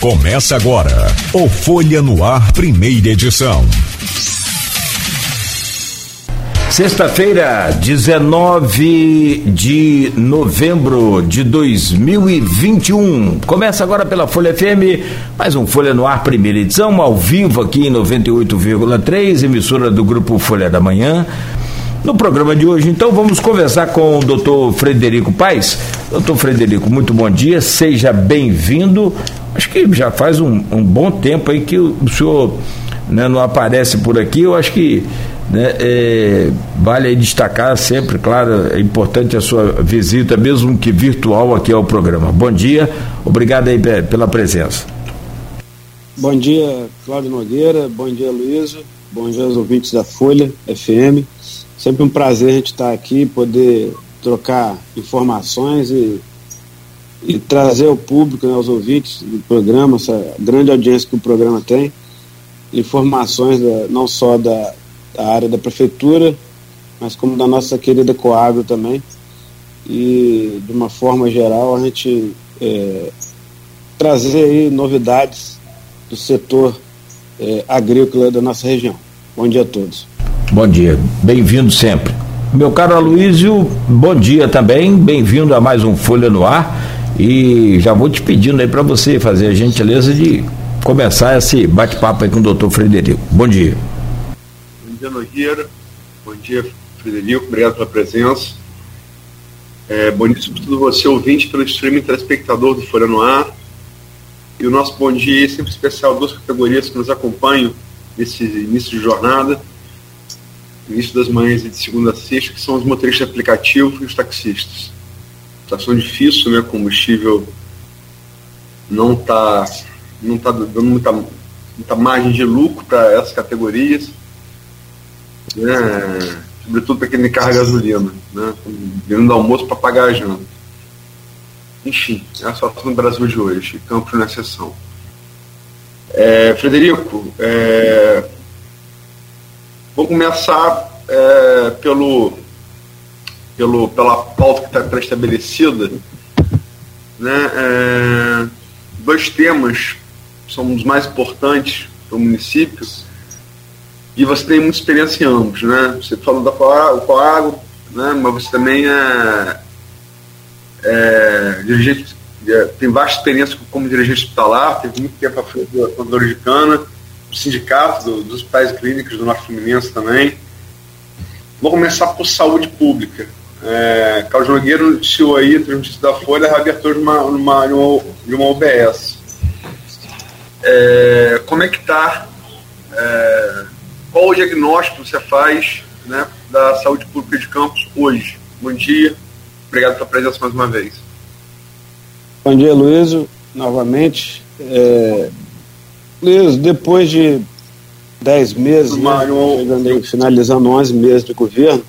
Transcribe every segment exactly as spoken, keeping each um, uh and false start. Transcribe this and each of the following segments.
Começa agora o Folha no Ar, primeira edição. Sexta-feira, dezenove de novembro de dois mil e vinte e um. Começa agora pela Folha F M, mais um Folha no Ar, primeira edição, ao vivo aqui em noventa e oito vírgula três, emissora do grupo Folha da Manhã. No programa de hoje, então, vamos conversar com o doutor Frederico Paes. Doutor Frederico, muito bom dia, seja bem-vindo. Acho que já faz um, um bom tempo aí que o, o senhor, né, não aparece por aqui. Eu acho que, né, é, vale aí destacar sempre, claro, é importante a sua visita, mesmo que virtual, aqui ao programa. Bom dia, obrigado aí pela presença. Bom dia, Cláudio Nogueira, bom dia, Luísa, bom dia aos ouvintes da Folha F M. Sempre um prazer a gente estar aqui, poder trocar informações e, e trazer ao público, né, aos ouvintes do programa, essa grande audiência que o programa tem, informações da, não só da da área da prefeitura, mas como da nossa querida Coagro também, e de uma forma geral a gente é, trazer aí novidades do setor é, agrícola da nossa região. Bom dia a todos. Bom dia, bem-vindo sempre. Meu caro Aloísio, bom dia também, bem-vindo a mais um Folha no Ar, e já vou te pedindo aí para você fazer a gentileza de começar esse bate-papo aí com o doutor Frederico. Bom dia. Bom dia, Nogueira. Bom dia, Frederico. Obrigado pela presença. É, bom dia, sobretudo você, ouvinte, pelo streaming, telespectador do Folha no Ar. E o nosso bom dia é sempre especial, duas categorias que nos acompanham nesse início de jornada, início das manhãs e de segunda a sexta, que são os motoristas de aplicativo e os taxistas. Situação difícil, né? Combustível não está não tá dando muita, muita margem de lucro para essas categorias. É, sobretudo para quem carga gasolina, né? Virando almoço para pagar a janta. Enfim, é a situação do Brasil de hoje, campo na exceção. É, Frederico, é, vou começar é, pelo, pelo, pela pauta que está pré-estabelecida, né? É, dois temas são os mais importantes para o município. E você tem muita experiência em ambos, né? Você falou da Coagro, né? Mas você também é, é dirigente, é, tem vasta experiência como dirigente hospitalar, teve muito tempo à frente da plantadora de cana, do sindicato, do, dos hospitais clínicos do Norte Fluminense também. Vou começar por saúde pública. É, Cláudio Nogueira noticiou aí, entre os notícias da Folha, a abertura de uma, uma, de uma, de uma U B S. É, como é que está... É, qual o diagnóstico você faz, né, da saúde pública de Campos hoje? Bom dia, obrigado pela presença mais uma vez. Bom dia, Luísio, novamente. É... Luísio, depois de dez meses, uma, né, uma... chegando aí, finalizando onze meses de governo,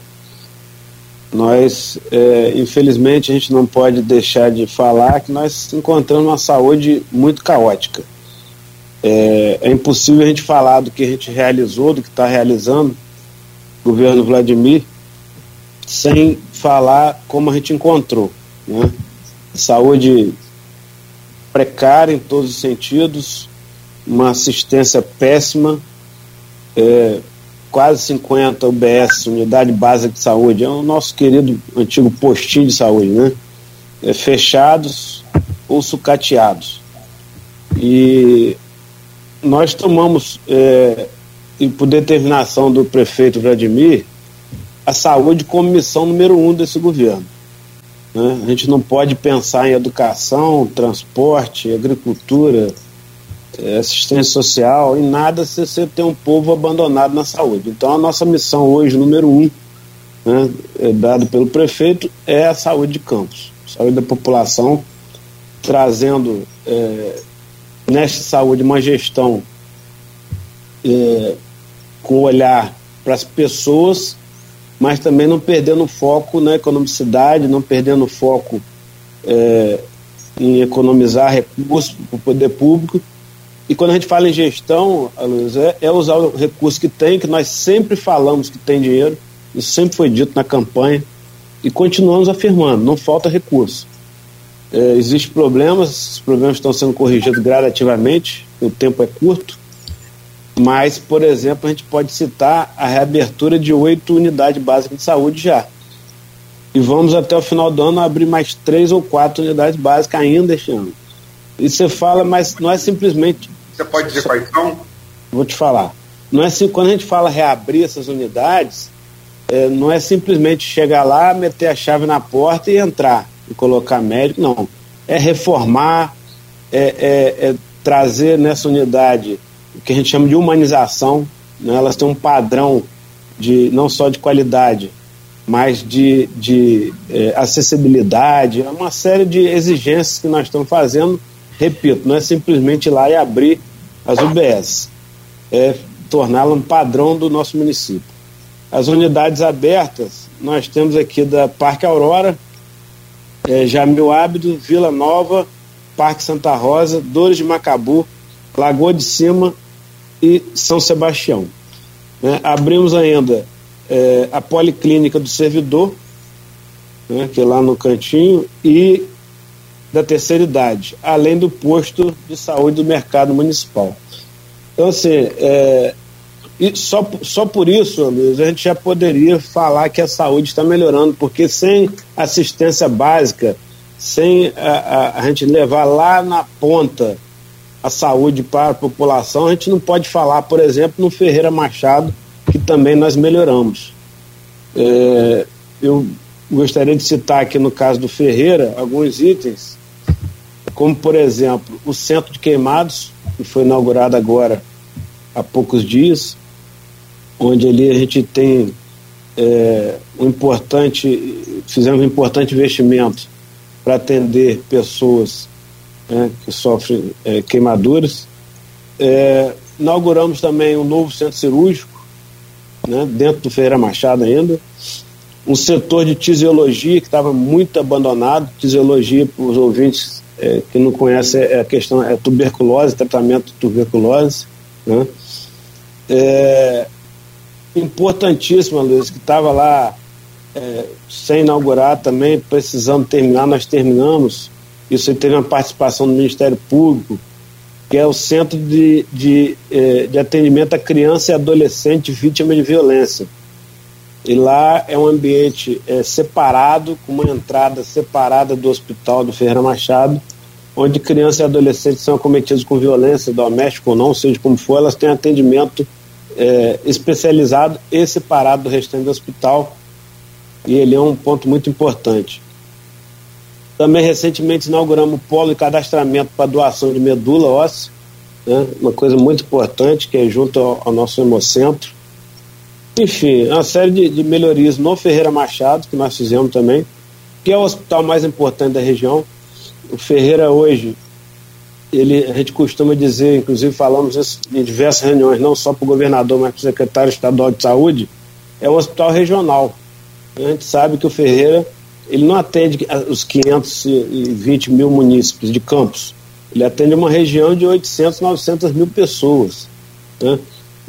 nós, é, infelizmente, a gente não pode deixar de falar que nós encontramos uma saúde muito caótica. É, é impossível a gente falar do que a gente realizou, do que está realizando o governo Vladimir, sem falar como a gente encontrou, né? Saúde precária em todos os sentidos, uma assistência péssima, é, quase cinquenta U B S, Unidade Básica de Saúde, é o nosso querido antigo postinho de saúde, né? É, fechados ou sucateados. E nós tomamos, é, e por determinação do prefeito Vladimir, a saúde como missão número um desse governo, né? A gente não pode pensar em educação, transporte, agricultura, é, assistência social, em nada se você tem um povo abandonado na saúde. Então a nossa missão hoje, número um, né, é, dado pelo prefeito, é a saúde de Campos, saúde da população, trazendo... É, nesta saúde, uma gestão é, com olhar para as pessoas, mas também não perdendo foco na economicidade, não perdendo foco é, em economizar recursos para o poder público. E quando a gente fala em gestão, Luísa, é usar o recurso que tem, que nós sempre falamos que tem dinheiro, isso sempre foi dito na campanha, e continuamos afirmando, não falta recurso. É, existem problemas, esses problemas estão sendo corrigidos gradativamente, o tempo é curto, mas, por exemplo, a gente pode citar a reabertura de oito unidades básicas de saúde já. E vamos até o final do ano abrir mais três ou quatro unidades básicas ainda este ano. E você fala, mas não é simplesmente... Você pode dizer quais são? Vou te falar. Não é assim, quando a gente fala reabrir essas unidades, é, não é simplesmente chegar lá, meter a chave na porta e entrar e colocar médico, não. É reformar, é, é, é trazer nessa unidade o que a gente chama de humanização, né? Elas têm um padrão de, não só de qualidade, mas de, de é, acessibilidade, é uma série de exigências que nós estamos fazendo. Repito, não é simplesmente ir lá e abrir as U B S, é torná-la um padrão do nosso município. As unidades abertas, nós temos aqui da Parque Aurora, é, Jamil Ábido, Vila Nova, Parque Santa Rosa, Dores de Macabu, Lagoa de Cima e São Sebastião. Né? Abrimos ainda É, a Policlínica do Servidor, né, que é lá no cantinho, e da terceira idade, além do posto de saúde do mercado municipal. Então, assim, é, e só, só por isso, amigos, a gente já poderia falar que a saúde está melhorando, porque sem assistência básica, sem a, a, a gente levar lá na ponta a saúde para a população, a gente não pode falar, por exemplo, no Ferreira Machado, que também nós melhoramos. É, eu gostaria de citar aqui no caso do Ferreira alguns itens, como por exemplo, o centro de queimados, que foi inaugurado agora há poucos dias, onde ali a gente tem é, um importante, fizemos um importante investimento para atender pessoas, né, que sofrem é, queimaduras. É, inauguramos também um novo centro cirúrgico, né, dentro do Ferreira Machado ainda, um setor de tisiologia que estava muito abandonado. Tisiologia, para os ouvintes é, que não conhecem, é a questão é tuberculose, tratamento de tuberculose, né? É importantíssimo, Luísa, que estava lá é, sem inaugurar também, precisando terminar, nós terminamos. Isso teve uma participação do Ministério Público, que é o Centro de, de, de Atendimento à Criança e Adolescente Vítima de Violência. E lá é um ambiente é, separado, com uma entrada separada do hospital do Ferreira Machado, onde crianças e adolescentes são acometidos com violência doméstica ou não, seja como for, elas têm atendimento é, especializado e separado do restante do hospital, e ele é um ponto muito importante. Também recentemente inauguramos o polo de cadastramento para doação de medula óssea, né? Uma coisa muito importante, que é junto ao, ao nosso hemocentro. Enfim, uma série de, de melhorias no Ferreira Machado, que nós fizemos também, que é o hospital mais importante da região. O Ferreira hoje, ele, a gente costuma dizer, inclusive falamos isso em diversas reuniões, não só para o governador, mas para o secretário estadual de saúde, é um hospital regional. A gente sabe que o Ferreira, ele não atende os quinhentos e vinte mil munícipes de Campos, ele atende uma região de oitocentos, novecentos mil pessoas, né?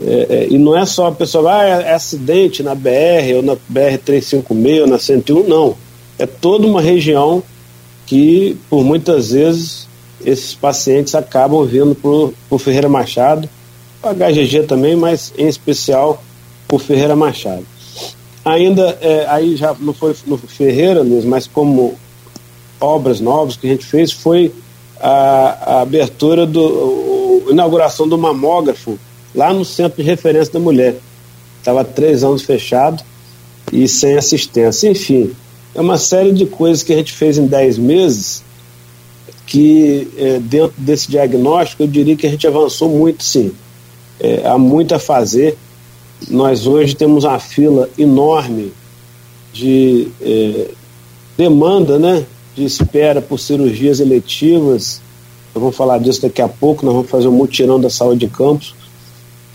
é, é, e não é só a pessoa, ah, é, é acidente na B R, ou na B R trezentos e cinquenta e seis, ou na cento e um, não, é toda uma região que, por muitas vezes, esses pacientes acabam vindo para o Ferreira Machado, o H G G também, mas em especial para o Ferreira Machado. Ainda, é, aí já não foi no Ferreira mesmo, mas como obras novas que a gente fez, foi a, a abertura, do a inauguração do mamógrafo lá no Centro de Referência da Mulher. Estava há três anos fechado e sem assistência. Enfim, é uma série de coisas que a gente fez em dez meses que, é, dentro desse diagnóstico, eu diria que a gente avançou muito, sim. É, há muito a fazer. Nós hoje temos uma fila enorme de eh, demanda, né, de espera por cirurgias eletivas. Eu vou falar disso daqui a pouco, nós vamos fazer um mutirão da saúde de Campos,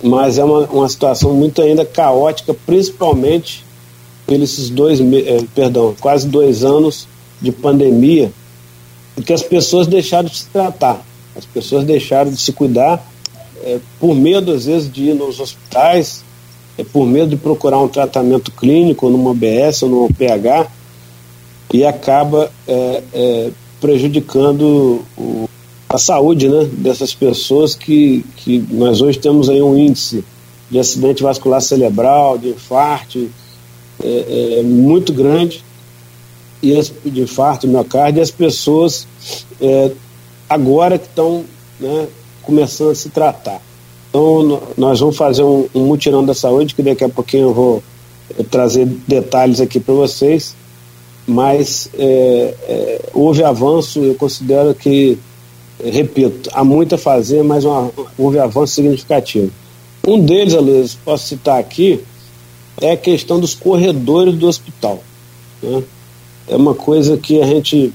mas é uma, uma situação muito ainda caótica, principalmente pelos dois, eh, perdão, quase dois anos de pandemia, porque as pessoas deixaram de se tratar, as pessoas deixaram de se cuidar, eh, por medo às vezes de ir nos hospitais, é por medo de procurar um tratamento clínico numa O B S ou numa P H, e acaba é, é, prejudicando o, a saúde, né, dessas pessoas que, que nós hoje temos aí um índice de acidente vascular cerebral, de infarto é, é, muito grande, e as, de infarto, miocárdio, e as pessoas é, agora que estão, né, começando a se tratar. Então nós vamos fazer um, um mutirão da saúde, que daqui a pouquinho eu vou trazer detalhes aqui para vocês, mas é, é, houve avanço, eu considero que, repito, há muito a fazer, mas uma, houve avanço significativo. Um deles, Aloísio, posso citar aqui, é a questão dos corredores do hospital, né? É uma coisa que a gente,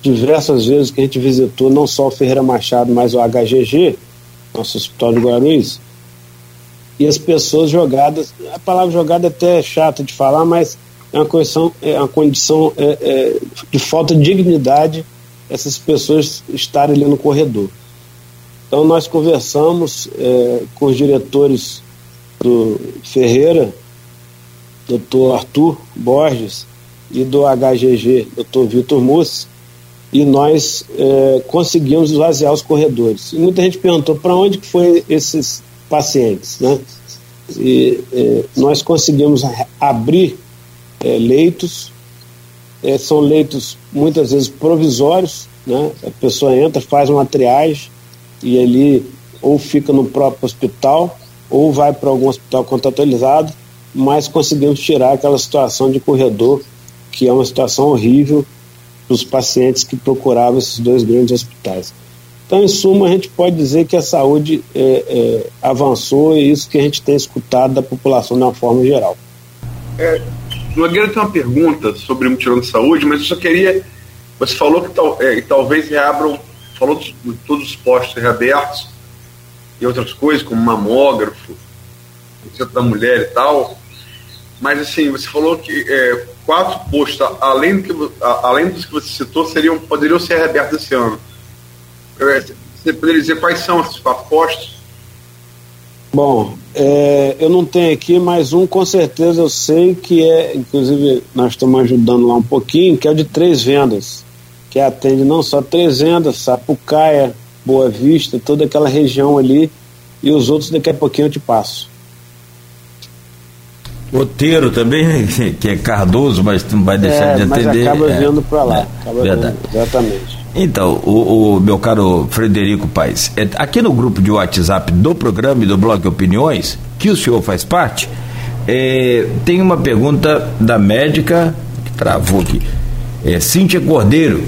diversas vezes que a gente visitou, não só o Ferreira Machado, mas o H G G, nosso hospital de Guarulhos, e as pessoas jogadas, a palavra jogada até é chata de falar, mas é uma condição, é uma condição é, é, de falta de dignidade essas pessoas estarem ali no corredor. Então nós conversamos é, com os diretores do Ferreira, doutor Arthur Borges, e do H G G, doutor Vitor Mussi, e nós é, conseguimos esvaziar os corredores. E muita gente perguntou para onde que foi esses pacientes, né? E é, nós conseguimos abrir é, leitos, é, são leitos muitas vezes provisórios, né? A pessoa entra, faz uma triagem e ali ou fica no próprio hospital ou vai para algum hospital contratualizado, mas conseguimos tirar aquela situação de corredor, que é uma situação horrível para os pacientes que procuravam esses dois grandes hospitais. Então, em suma, a gente pode dizer que a saúde é, é, avançou, e isso que a gente tem escutado da população de uma forma geral. É, Nogueira tem uma pergunta sobre o mutirão de saúde, mas eu só queria... Você falou que tal, é, talvez reabram... Falou de todos os postos reabertos e outras coisas, como mamógrafo, o centro da mulher e tal, mas, assim, você falou que... É, quatro postos, além, do que, além dos que você citou, seriam, poderiam ser reabertos esse ano. Você poderia dizer quais são esses quatro postos? Bom, é, eu não tenho aqui, mas um com certeza eu sei que é, inclusive nós estamos ajudando lá um pouquinho, que é o de Três Vendas, que atende não só Três Vendas, Sapucaia, Boa Vista, toda aquela região ali, e os outros daqui a pouquinho eu te passo. Roteiro também, que é Cardoso, mas não vai deixar é, de atender. Mas acaba é, vindo para lá. É, acaba verdade. Vindo, exatamente. Então, o, o meu caro Frederico Paes, é, aqui no grupo de WhatsApp do programa e do blog Opiniões, que o senhor faz parte, é, tem uma pergunta da médica, que travou aqui, é, Cíntia Cordeiro,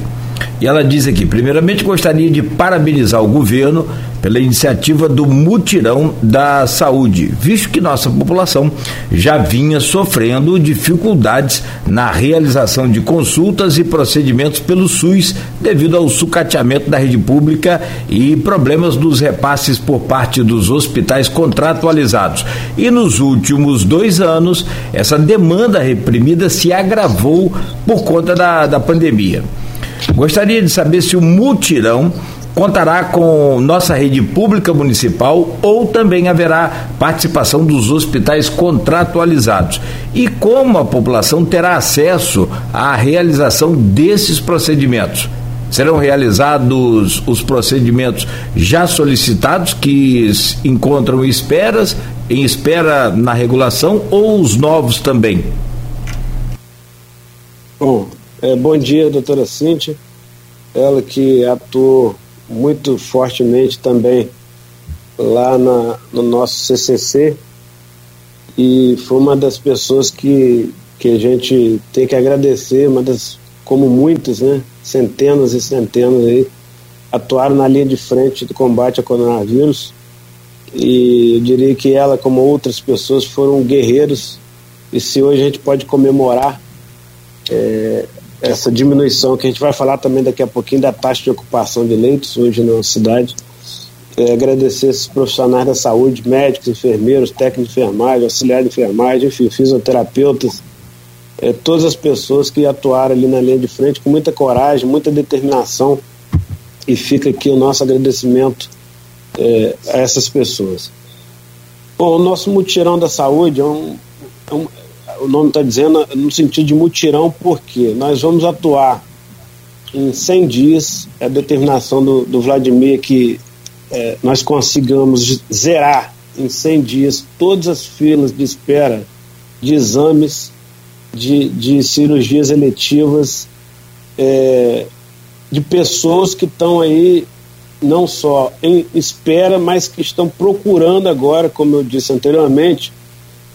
e ela diz aqui: primeiramente gostaria de parabenizar o governo pela iniciativa do mutirão da saúde, visto que nossa população já vinha sofrendo dificuldades na realização de consultas e procedimentos pelo SUS devido ao sucateamento da rede pública e problemas dos repasses por parte dos hospitais contratualizados. E nos últimos dois anos, essa demanda reprimida se agravou por conta da, da pandemia. Gostaria de saber se o mutirão contará com nossa rede pública municipal ou também haverá participação dos hospitais contratualizados, e como a população terá acesso à realização desses procedimentos. Serão realizados os procedimentos já solicitados, que encontram esperas, em espera na regulação, ou os novos também? Bom, É, bom dia, doutora Cíntia, ela que atuou muito fortemente também lá na, no nosso C C C, e foi uma das pessoas que, que a gente tem que agradecer, uma das, como muitas, né, centenas e centenas aí, atuaram na linha de frente do combate ao coronavírus, e eu diria que ela, como outras pessoas, foram guerreiros, e se hoje a gente pode comemorar é, essa diminuição, que a gente vai falar também daqui a pouquinho, da taxa de ocupação de leitos hoje na cidade, é, agradecer esses profissionais da saúde, médicos, enfermeiros, técnicos de enfermagem, auxiliares de enfermagem, enfim, fisioterapeutas, é, todas as pessoas que atuaram ali na linha de frente com muita coragem, muita determinação, e fica aqui o nosso agradecimento é, a essas pessoas. Bom, o nosso mutirão da saúde é um, é um o nome está dizendo no sentido de mutirão, porque nós vamos atuar em cem dias, a determinação do, do Vladimir que é, nós consigamos zerar em cem dias todas as filas de espera de exames, de, de cirurgias eletivas, é, de pessoas que estão aí não só em espera, mas que estão procurando agora, como eu disse anteriormente,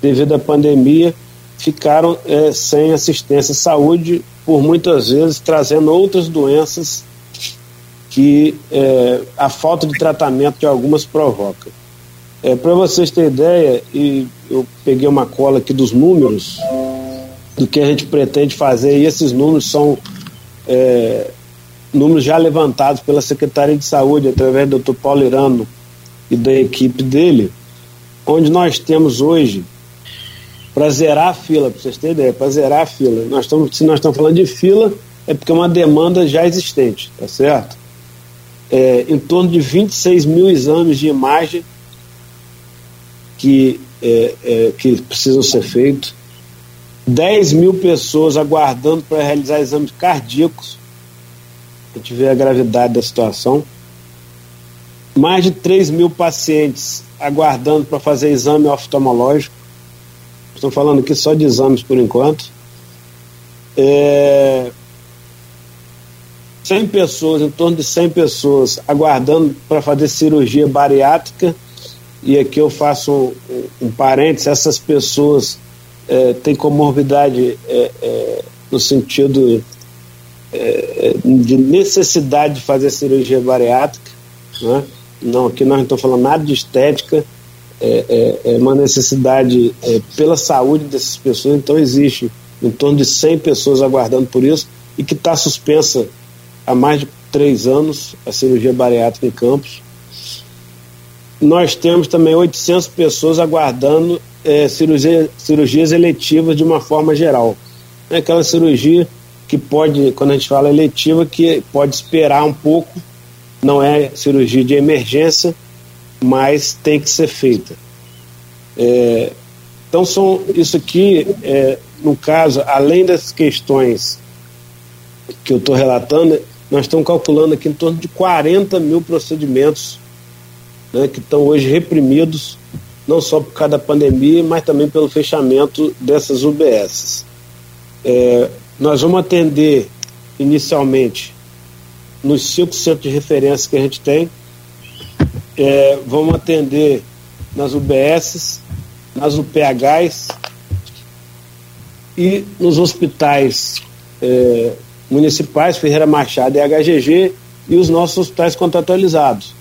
devido à pandemia, ficaram é, sem assistência à saúde, por muitas vezes trazendo outras doenças que é, a falta de tratamento de algumas provoca. É, para vocês terem ideia, e eu peguei uma cola aqui dos números, do que a gente pretende fazer, e esses números são é, números já levantados pela Secretaria de Saúde, através do doutor Paulo Irano e da equipe dele, onde nós temos hoje, para zerar a fila, para vocês terem ideia, para zerar a fila, nós estamos, se nós estamos falando de fila, é porque é uma demanda já existente, tá certo? É, em torno de vinte e seis mil exames de imagem que, é, é, que precisam ser feitos, dez mil pessoas aguardando para realizar exames cardíacos, a gente vê a gravidade da situação, mais de três mil pacientes aguardando para fazer exame oftalmológico. Estou falando aqui só de exames por enquanto. É... cem pessoas, em torno de cem pessoas aguardando para fazer cirurgia bariátrica. E aqui eu faço um, um parênteses: essas pessoas é, têm comorbidade é, é, no sentido é, de necessidade de fazer cirurgia bariátrica, né? Não, aqui nós não estamos falando nada de estética. É, é, é uma necessidade é, pela saúde dessas pessoas, então existe em torno de cem pessoas aguardando por isso, e que está suspensa há mais de três anos a cirurgia bariátrica em Campos. Nós temos também oitocentas pessoas aguardando é, cirurgia, cirurgias eletivas de uma forma geral, é aquela cirurgia que pode, quando a gente fala eletiva, que pode esperar um pouco, não é cirurgia de emergência, mas tem que ser feita. É, então, são, isso aqui, é, no caso, além das questões que eu estou relatando, nós estamos calculando aqui em torno de quarenta mil procedimentos, né, que estão hoje reprimidos, não só por causa da pandemia, mas também pelo fechamento dessas U B Ss. É, nós vamos atender, inicialmente, nos cinco centros de referência que a gente tem. É, vamos atender nas U B Ss, nas U P Hs e nos hospitais é, municipais, Ferreira Machado e H G G, e os nossos hospitais contratualizados.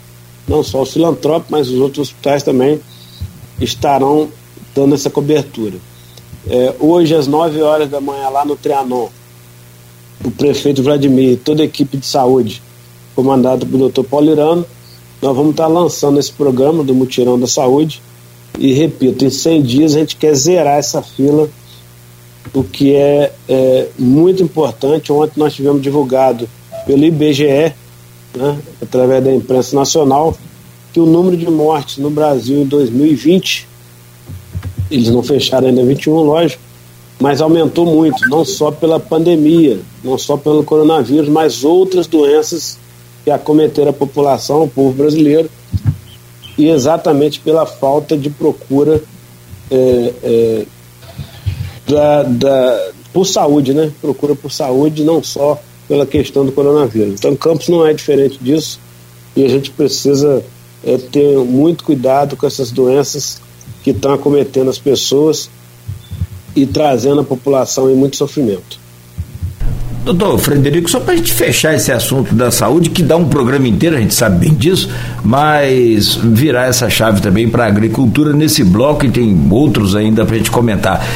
Não só o Filantrópico, mas os outros hospitais também estarão dando essa cobertura. É, hoje, às nove horas da manhã, lá no Trianon, o prefeito Vladimir e toda a equipe de saúde, comandada pelo doutor Paulo Irano, nós vamos estar lançando esse programa do Mutirão da Saúde, e repito, em cem dias a gente quer zerar essa fila, o que é, é muito importante. Ontem nós tivemos divulgado pelo I B G E, né, através da imprensa nacional, que o número de mortes no Brasil em dois mil e vinte, eles não fecharam ainda vinte e um, lógico, mas aumentou muito, não só pela pandemia, não só pelo coronavírus, mas outras doenças que acometeram a população, o povo brasileiro, e exatamente pela falta de procura é, é, da, da, por saúde, né? Procura por saúde, não só pela questão do coronavírus. Então, Campos não é diferente disso, e a gente precisa é, ter muito cuidado com essas doenças que estão acometendo as pessoas e trazendo a população em muito sofrimento. Doutor Frederico, só para a gente fechar esse assunto da saúde, que dá um programa inteiro, a gente sabe bem disso, mas virar essa chave também para a agricultura nesse bloco, e tem outros ainda para a gente comentar.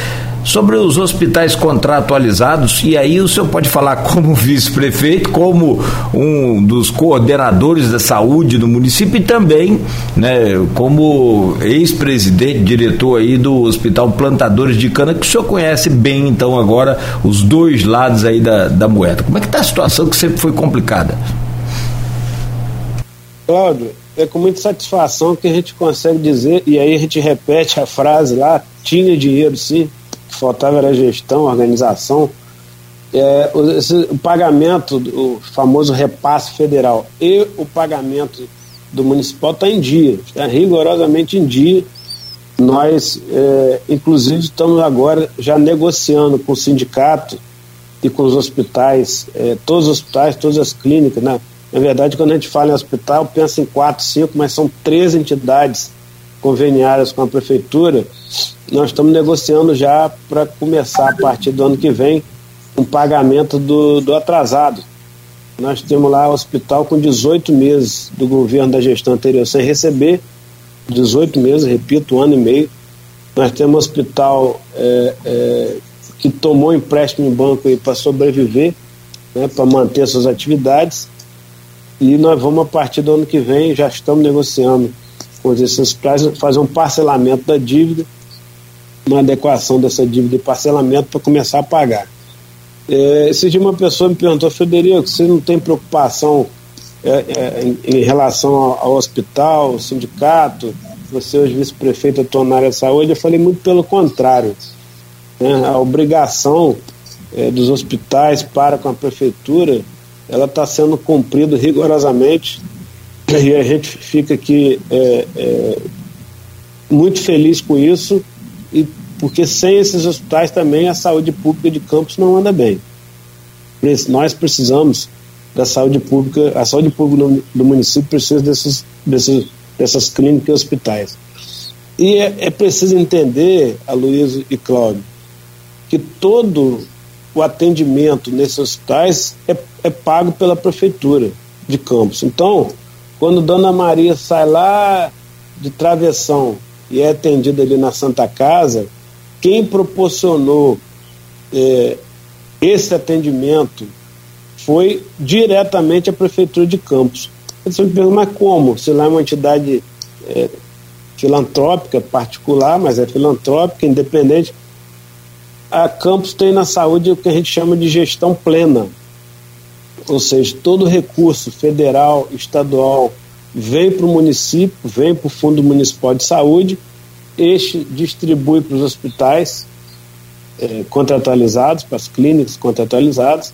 Sobre os hospitais contratualizados, e aí o senhor pode falar como vice-prefeito, como um dos coordenadores da saúde do município, e também, né, como ex-presidente, diretor aí do Hospital Plantadores de Cana, que o senhor conhece bem, então, agora, os dois lados aí da, da moeda. Como é que está a situação, que sempre foi complicada? Cláudio, é com muita satisfação que a gente consegue dizer, e aí a gente repete a frase lá, tinha dinheiro sim, faltava era gestão, organização. é, esse, o pagamento, o famoso repasse federal e o pagamento do municipal está em dia, está rigorosamente em dia. Nós, é, inclusive, estamos agora já negociando com o sindicato e com os hospitais, é, todos os hospitais, todas as clínicas, né? Na verdade, quando a gente fala em hospital, pensa em quatro, cinco, mas são três entidades conveniadas com a prefeitura. Nós estamos negociando já para começar, a partir do ano que vem, um pagamento do, do atrasado. Nós temos lá o hospital com dezoito meses do governo da gestão anterior sem receber, dezoito meses, repito, um ano e meio. Nós temos um hospital é, é, que tomou empréstimo em banco para sobreviver, né, para manter suas atividades, e nós vamos, a partir do ano que vem, já estamos negociando com esses hospitais, fazer um parcelamento da dívida, uma adequação dessa dívida e parcelamento para começar a pagar. É, esse dia uma pessoa me perguntou: Frederico, você não tem preocupação é, é, em, em relação ao, ao hospital, ao sindicato, você hoje vice-prefeito atuou na área da saúde? Eu falei: muito pelo contrário, né? A obrigação é, dos hospitais para com a prefeitura, ela está sendo cumprida rigorosamente, e a gente fica aqui é, é, muito feliz com isso, e porque sem esses hospitais também a saúde pública de Campos não anda bem. Nós precisamos da saúde pública, a saúde pública do município precisa desses, desses, dessas clínicas e hospitais. E é, é preciso entender, Aloísio e Cláudio, que todo o atendimento nesses hospitais é, é pago pela prefeitura de Campos. Então, quando Dona Maria sai lá de Travessão e é atendida ali na Santa Casa, quem proporcionou eh, esse atendimento foi diretamente a prefeitura de Campos. Você me pergunta, mas como? Se lá é uma entidade eh, filantrópica, particular, mas é filantrópica, independente. A Campos tem na saúde o que a gente chama de gestão plena, ou seja, todo recurso federal, estadual, vem para o município, vem para o Fundo Municipal de Saúde, este distribui para os hospitais eh, contratualizados, para as clínicas contratualizadas,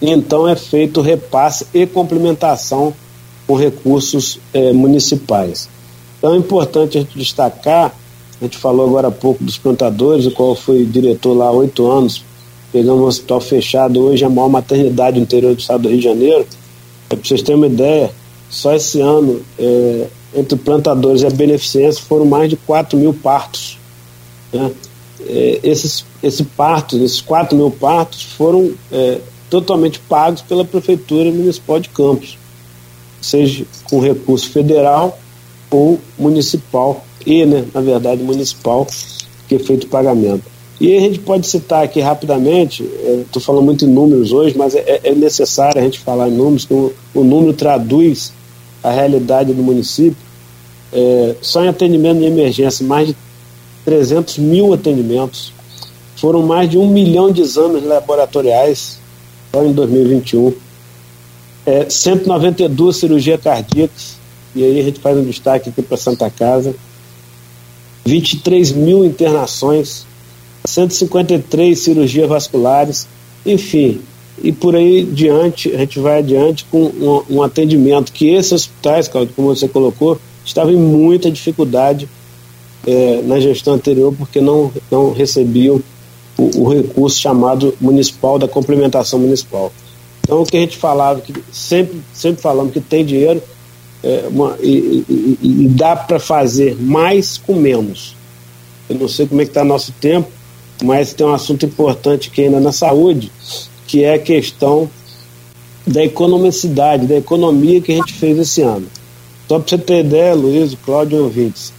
e então é feito repasse e complementação com recursos eh, municipais. Então é importante a gente destacar. A gente falou agora há pouco dos plantadores, o qual foi diretor lá há oito anos, pegando um hospital fechado, hoje é a maior maternidade do interior do estado do Rio de Janeiro. Para vocês terem uma ideia, só esse ano, é, entre plantadores e a beneficência, foram mais de quatro mil partos. Né? É, esses, esse parto, esses quatro mil partos foram é, totalmente pagos pela Prefeitura Municipal de Campos, seja com recurso federal ou municipal, e, né, na verdade, municipal, que é feito o pagamento. E a gente pode citar aqui rapidamente, estou é, falando muito em números hoje, mas é, é necessário a gente falar em números, que o, o número traduz a realidade do município. É, só em atendimento de emergência, mais de trezentos mil atendimentos, foram mais de um milhão de exames laboratoriais, só em dois mil e vinte e um, é, cento e noventa e duas cirurgias cardíacas, e aí a gente faz um destaque aqui para Santa Casa, vinte e três mil internações, cento e cinquenta e três cirurgias vasculares, enfim, e por aí diante, a gente vai adiante com um, um atendimento que esses hospitais, como você colocou, estavam em muita dificuldade é, na gestão anterior, porque não, não recebiam o, o recurso chamado municipal, da complementação municipal. Então, o que a gente falava, que sempre, sempre falamos que tem dinheiro, É uma, e, e, e dá para fazer mais com menos. Eu não sei como é que está nosso tempo, mas tem um assunto importante que ainda na saúde, que é a questão da economicidade, da economia que a gente fez esse ano. Só para você ter ideia, Luiz, Cláudio e ouvintes,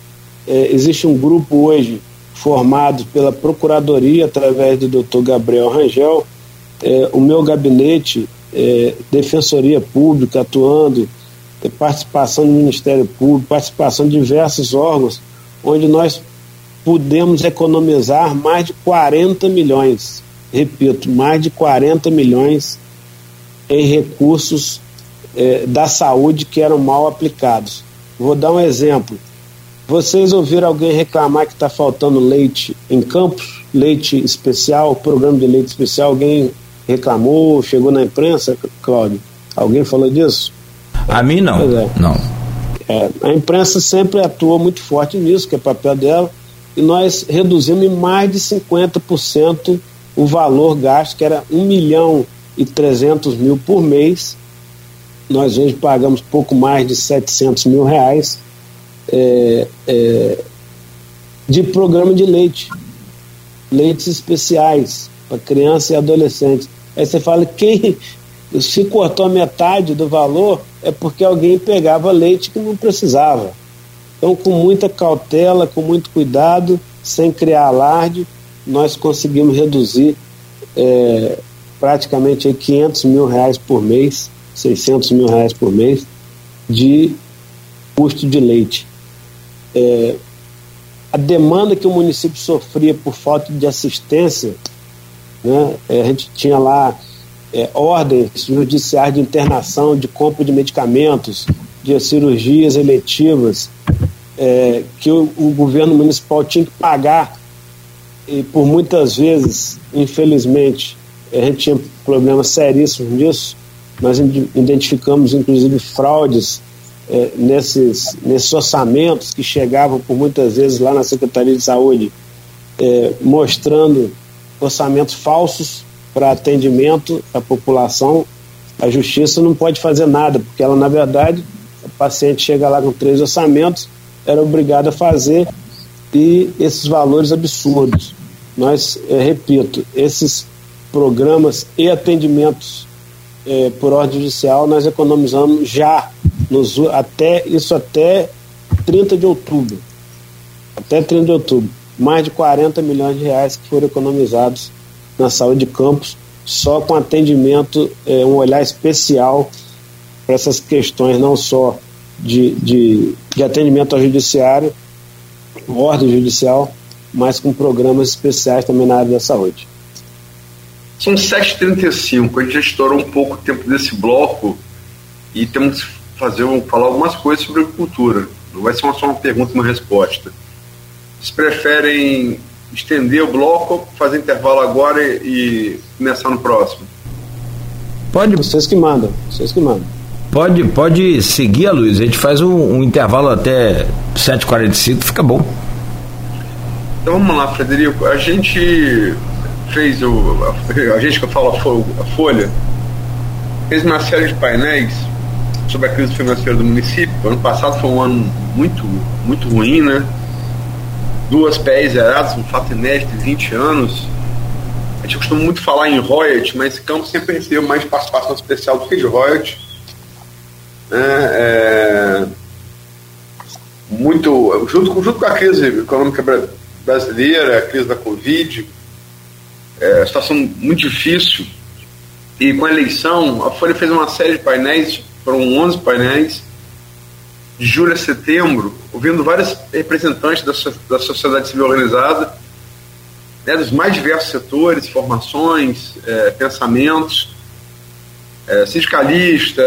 é, existe um grupo hoje formado pela Procuradoria, através do doutor Gabriel Rangel, é, o meu gabinete, é, Defensoria Pública atuando, participação do Ministério Público, participação de diversos órgãos, onde nós pudemos economizar mais de quarenta milhões, repito, mais de quarenta milhões em recursos eh, da saúde que eram mal aplicados. Vou dar um exemplo. Vocês ouviram alguém reclamar que está faltando leite em Campos? Leite especial, programa de leite especial? Alguém reclamou, chegou na imprensa, Cláudio? Alguém falou disso? A mim não. Pois é. Não. É, a imprensa sempre atua muito forte nisso, que é papel dela, e nós reduzimos em mais de cinquenta por cento o valor gasto, que era um milhão e trezentos mil por mês. Nós hoje pagamos pouco mais de setecentos mil reais é, é, de programa de leite, leites especiais para criança e adolescente. Aí você fala, quem se cortou metade do valor é porque alguém pegava leite que não precisava. Então, com muita cautela, com muito cuidado, sem criar alarde, nós conseguimos reduzir é, praticamente aí quinhentos mil reais por mês, seiscentos mil reais por mês de custo de leite. É, a demanda que o município sofria por falta de assistência, né, é, a gente tinha lá é, ordens judiciais de internação, de compra de medicamentos, de cirurgias eletivas, é, que o, o governo municipal tinha que pagar, e por muitas vezes, infelizmente, a gente tinha problemas seríssimos nisso. Nós identificamos, inclusive, fraudes é, nesses, nesses orçamentos que chegavam por muitas vezes lá na Secretaria de Saúde, é, mostrando orçamentos falsos para atendimento à população. A Justiça não pode fazer nada, porque ela, na verdade, o paciente chega lá com três orçamentos, era obrigado a fazer, e esses valores absurdos. Nós, é, repito, esses programas e atendimentos eh, por ordem judicial, nós economizamos já, nos, até, isso até trinta de outubro. Até trinta de outubro. Mais de quarenta milhões de reais que foram economizados na saúde de Campos, só com atendimento, eh, um olhar especial para essas questões, não só de, de, de atendimento ao judiciário, ordem judicial, mas com programas especiais também na área da saúde. São sete e trinta e cinco, a gente já estourou um pouco o tempo desse bloco e temos que fazer, falar algumas coisas sobre agricultura. Não vai ser só uma pergunta e uma resposta. Vocês preferem estender o bloco, fazer intervalo agora e, e começar no próximo? Pode. Vocês que mandam, vocês que mandam. Pode, pode seguir, Luiz. A gente faz um, um intervalo até sete e quarenta e cinco, fica bom. Então vamos lá, Frederico. A gente... fez o, a, a gente que eu falo a Folha fez uma série de painéis sobre a crise financeira do município. Ano passado foi um ano muito muito ruim, né? Duas P Is zeradas, um fato inédito de vinte anos. A gente costuma muito falar em royalty, mas Campos sempre recebeu mais participação especial do que de royalty, né? É, muito junto, junto com a crise econômica brasileira, a crise da Covid, é, situação muito difícil, e com a eleição a Folha fez uma série de painéis, foram onze painéis de julho a setembro, ouvindo vários representantes da, da sociedade civil organizada, né, dos mais diversos setores, formações, é, pensamentos, é, sindicalista,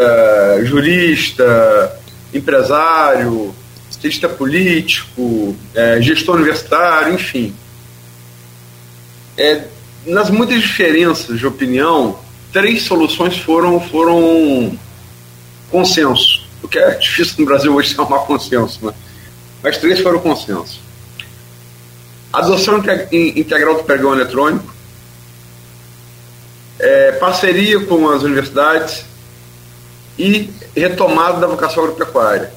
jurista, empresário, cientista político, é, gestor universitário, enfim. É, nas muitas diferenças de opinião, três soluções foram, foram consenso, o que é difícil no Brasil hoje chamar consenso, né? Mas três foram consenso: a adoção integral do pregão eletrônico, é, parceria com as universidades e retomada da vocação agropecuária.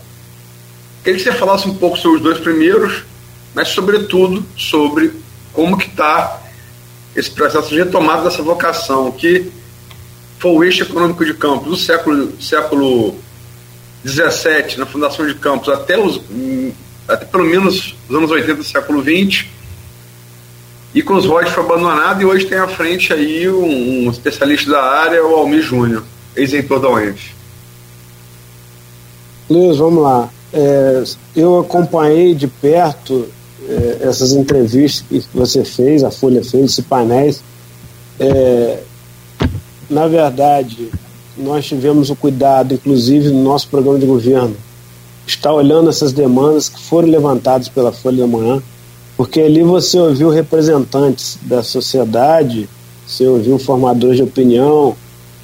Queria que você falasse um pouco sobre os dois primeiros, mas sobretudo sobre como que está esse processo de retomada dessa vocação, que foi o eixo econômico de Campos do século, século dezessete, na fundação de Campos, até, os, até pelo menos os anos oitenta do século vinte, e com os royalties foi abandonado, e hoje tem à frente aí um, um especialista da área, o Almir Júnior, ex-reitor da U E N F. Luiz, vamos lá. É, eu acompanhei de perto essas entrevistas que você fez, a Folha fez, esses painéis. É, na verdade, nós tivemos o cuidado, inclusive no nosso programa de governo, está olhando essas demandas que foram levantadas pela Folha da Manhã, porque ali você ouviu representantes da sociedade Você ouviu formadores de opinião,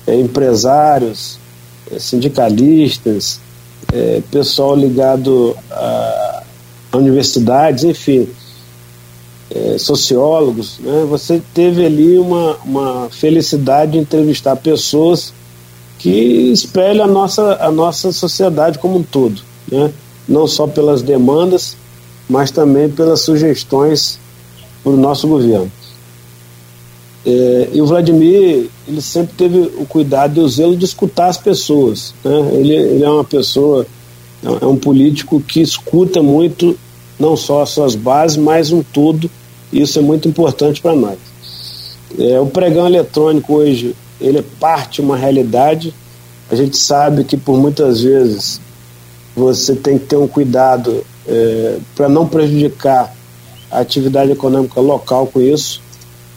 é, empresários, é, sindicalistas, é, pessoal ligado a, a universidades, enfim, é, sociólogos, né? Você teve ali uma, uma felicidade de entrevistar pessoas que espelham a nossa, a nossa sociedade como um todo, né? Não só pelas demandas, mas também pelas sugestões para o nosso governo. É, e o Vladimir, ele sempre teve o cuidado e o zelo de escutar as pessoas, né? Ele, ele é uma pessoa, é um político que escuta muito, não só as suas bases, mas um todo, e isso é muito importante para nós. É, o pregão eletrônico hoje, ele é parte de uma realidade. A gente sabe que por muitas vezes você tem que ter um cuidado é, para não prejudicar a atividade econômica local com isso.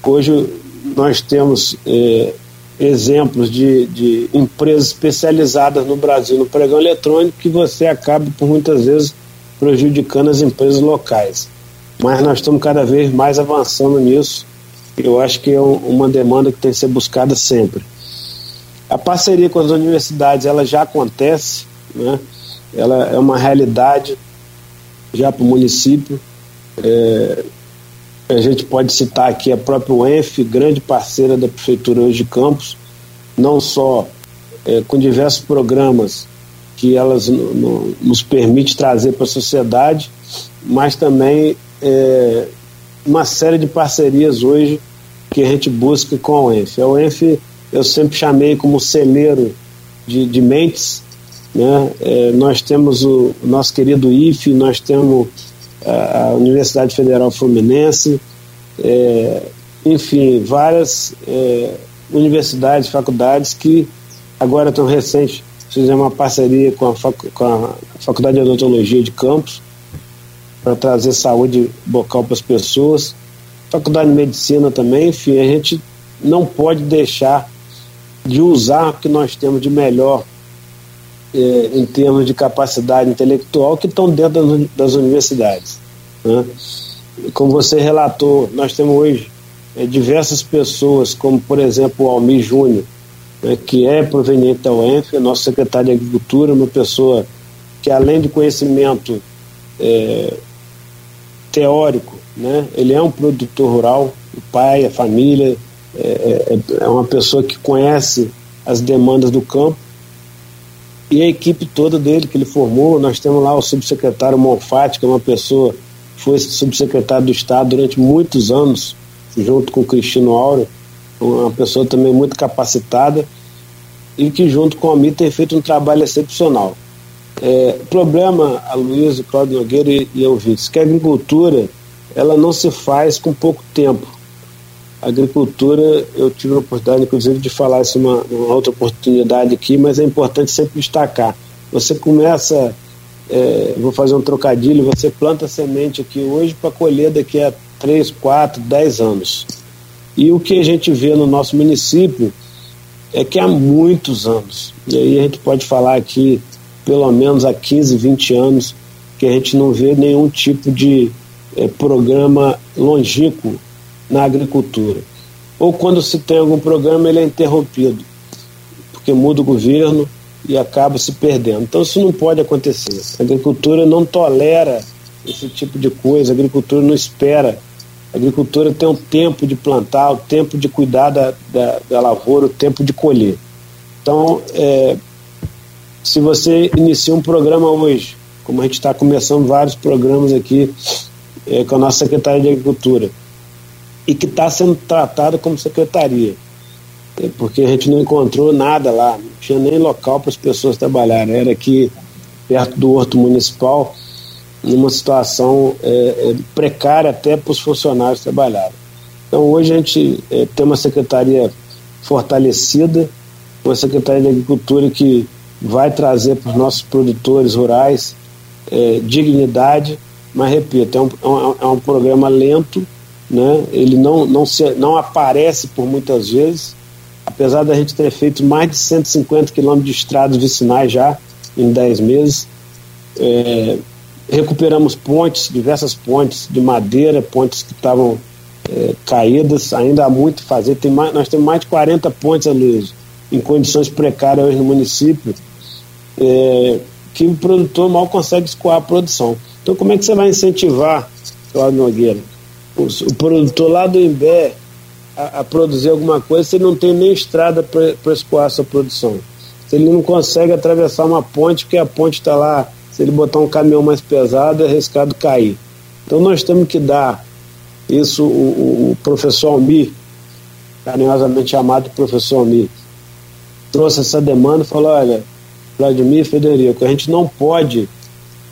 Hoje nós temos é, exemplos de, de empresas especializadas no Brasil no pregão eletrônico, que você acaba por muitas vezes prejudicando as empresas locais, mas nós estamos cada vez mais avançando nisso. Eu acho que é uma demanda que tem que ser buscada sempre. A parceria com as universidades, ela já acontece, né? Ela é uma realidade já para o município. É, a gente pode citar aqui a própria U E N F, grande parceira da Prefeitura hoje de Campos, não só é, com diversos programas que elas no, no, nos permite trazer para a sociedade, mas também é, uma série de parcerias hoje que a gente busca com a U E N F. A U E N F eu sempre chamei como celeiro de, de mentes, né? É, nós temos o, o nosso querido I F E, nós temos a, a Universidade Federal Fluminense, é, enfim, várias é, universidades, faculdades que agora estão recentes. Fizemos uma parceria com a, facu, com a Faculdade de Odontologia de Campos, para trazer saúde bucal para as pessoas, faculdade de medicina também. Enfim, a gente não pode deixar de usar o que nós temos de melhor eh, em termos de capacidade intelectual que estão dentro das, das universidades, né? Como você relatou, nós temos hoje eh, diversas pessoas, como por exemplo o Almir Júnior, né, que é proveniente da U E N F, é nosso secretário de Agricultura, uma pessoa que, além de conhecimento eh, teórico, né? Ele é um produtor rural, o pai, a família, é, é, é uma pessoa que conhece as demandas do campo, e a equipe toda dele que ele formou. Nós temos lá o subsecretário Monfatti, que é uma pessoa que foi subsecretário do Estado durante muitos anos, junto com o Cristino Aura, uma pessoa também muito capacitada, e que junto com a M I tem feito um trabalho excepcional. É, o problema, a Luísa, Cláudio Nogueira e, e ouvintes, que a agricultura, ela não se faz com pouco tempo. A agricultura, eu tive a oportunidade inclusive de falar isso uma, uma outra oportunidade aqui, mas é importante sempre destacar. Você começa, é, vou fazer um trocadilho, você planta semente aqui hoje para colher daqui a três, quatro, dez anos. E o que a gente vê no nosso município é que há muitos anos, e aí a gente pode falar aqui pelo menos há quinze, vinte anos, que a gente não vê nenhum tipo de eh, programa longínquo na agricultura. Ou quando se tem algum programa, ele é interrompido, porque muda o governo e acaba se perdendo. Então isso não pode acontecer. A agricultura não tolera esse tipo de coisa, a agricultura não espera. A agricultura tem um tempo de plantar, o tempo de cuidar da, da, da lavoura, o tempo de colher. Então, é... se você inicia um programa hoje, como a gente está começando vários programas aqui é, com a nossa Secretaria de Agricultura, e que está sendo tratado como secretaria, é, porque a gente não encontrou nada lá, não tinha nem local para as pessoas trabalharem, era aqui perto do Horto Municipal, numa situação é, é, precária até para os funcionários trabalharem. Então hoje a gente é, tem uma secretaria fortalecida, uma Secretaria de Agricultura que vai trazer para os nossos produtores rurais é, dignidade, mas repito, é um, é um programa lento, né? Ele não, não, se, não aparece por muitas vezes, apesar da gente ter feito mais de cento e cinquenta quilômetros de estradas vicinais já em dez meses. É, recuperamos pontes, diversas pontes de madeira, pontes que estavam é, caídas, ainda há muito a fazer. Tem mais, nós temos mais de quarenta pontes, Aloísio, em condições precárias no município, é, que o produtor mal consegue escoar a produção. Então, como é que você vai incentivar, Cláudio Nogueira, o, o produtor lá do Imbé a, a produzir alguma coisa se ele não tem nem estrada para escoar a sua produção? Se ele não consegue atravessar uma ponte, porque a ponte está lá, se ele botar um caminhão mais pesado, é arriscado cair. Então, nós temos que dar isso, o, o professor Almir, carinhosamente chamado professor Almir, trouxe essa demanda e falou: olha, Vladimir e Frederico, a gente não pode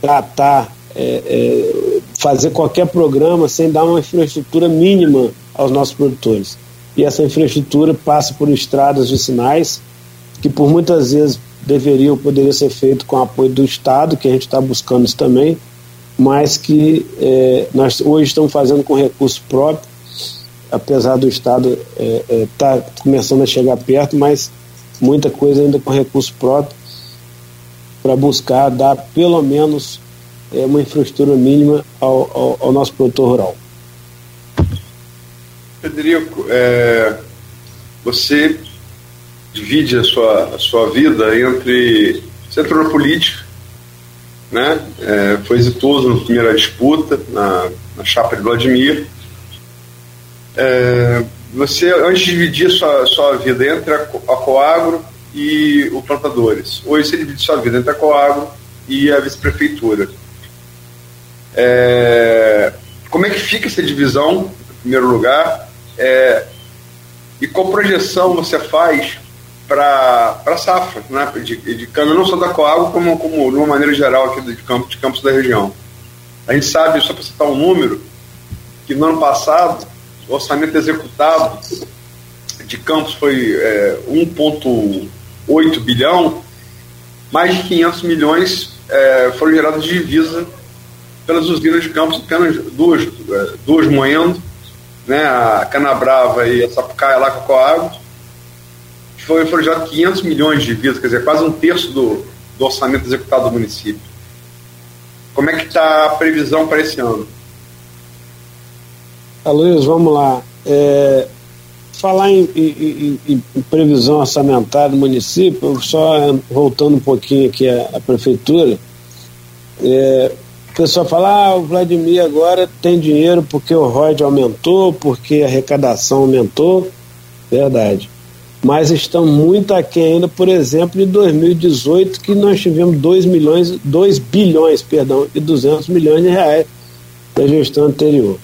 tratar, é, é, fazer qualquer programa sem dar uma infraestrutura mínima aos nossos produtores. E essa infraestrutura passa por estradas vicinais, que por muitas vezes deveriam, poderia ser feito com o apoio do Estado, que a gente está buscando isso também, mas que é, nós hoje estamos fazendo com recurso próprio, apesar do Estado estar é, é, tá começando a chegar perto, mas muita coisa ainda com recurso próprio, para buscar dar pelo menos é, uma infraestrutura mínima ao, ao, ao nosso produtor rural. Frederico, é, você divide a sua, a sua vida entre... Você entrou na política, né? É, foi exitoso na primeira disputa, na, na chapa de Vladimir. É, você, antes de dividir a sua, a sua vida entre a, a Coagro e o Plantadores, hoje você divide sua vida entre a Coagro e a vice-prefeitura. É, como é que fica essa divisão, em primeiro lugar, é, e qual projeção você faz para a safra, né, de, de cana, não só da Coagro, como, como de uma maneira geral aqui de, campo, de campos da região? A gente sabe, só para citar um número, que no ano passado o orçamento executado de campos foi é, um ponto oito bilhão, mais de quinhentos milhões é, foram gerados de divisa pelas usinas de campos, duas, duas moendo, né, a Canabrava e a Sapucaia lá com a Coagro, foram, foram gerados quinhentos milhões de divisas, quer dizer, quase um terço do, do orçamento executado do município. Como é que está a previsão para esse ano? Luiz, vamos lá. É... Falar em, em, em, em previsão orçamentária do município, só voltando um pouquinho aqui à, à prefeitura, é, o pessoal fala: ah, o Vladimir agora tem dinheiro porque o R O D aumentou, porque a arrecadação aumentou. Verdade. Mas estão muito aquém ainda, por exemplo, de dois mil e dezoito, que nós tivemos dois bilhões e duzentos milhões de reais da gestão anterior.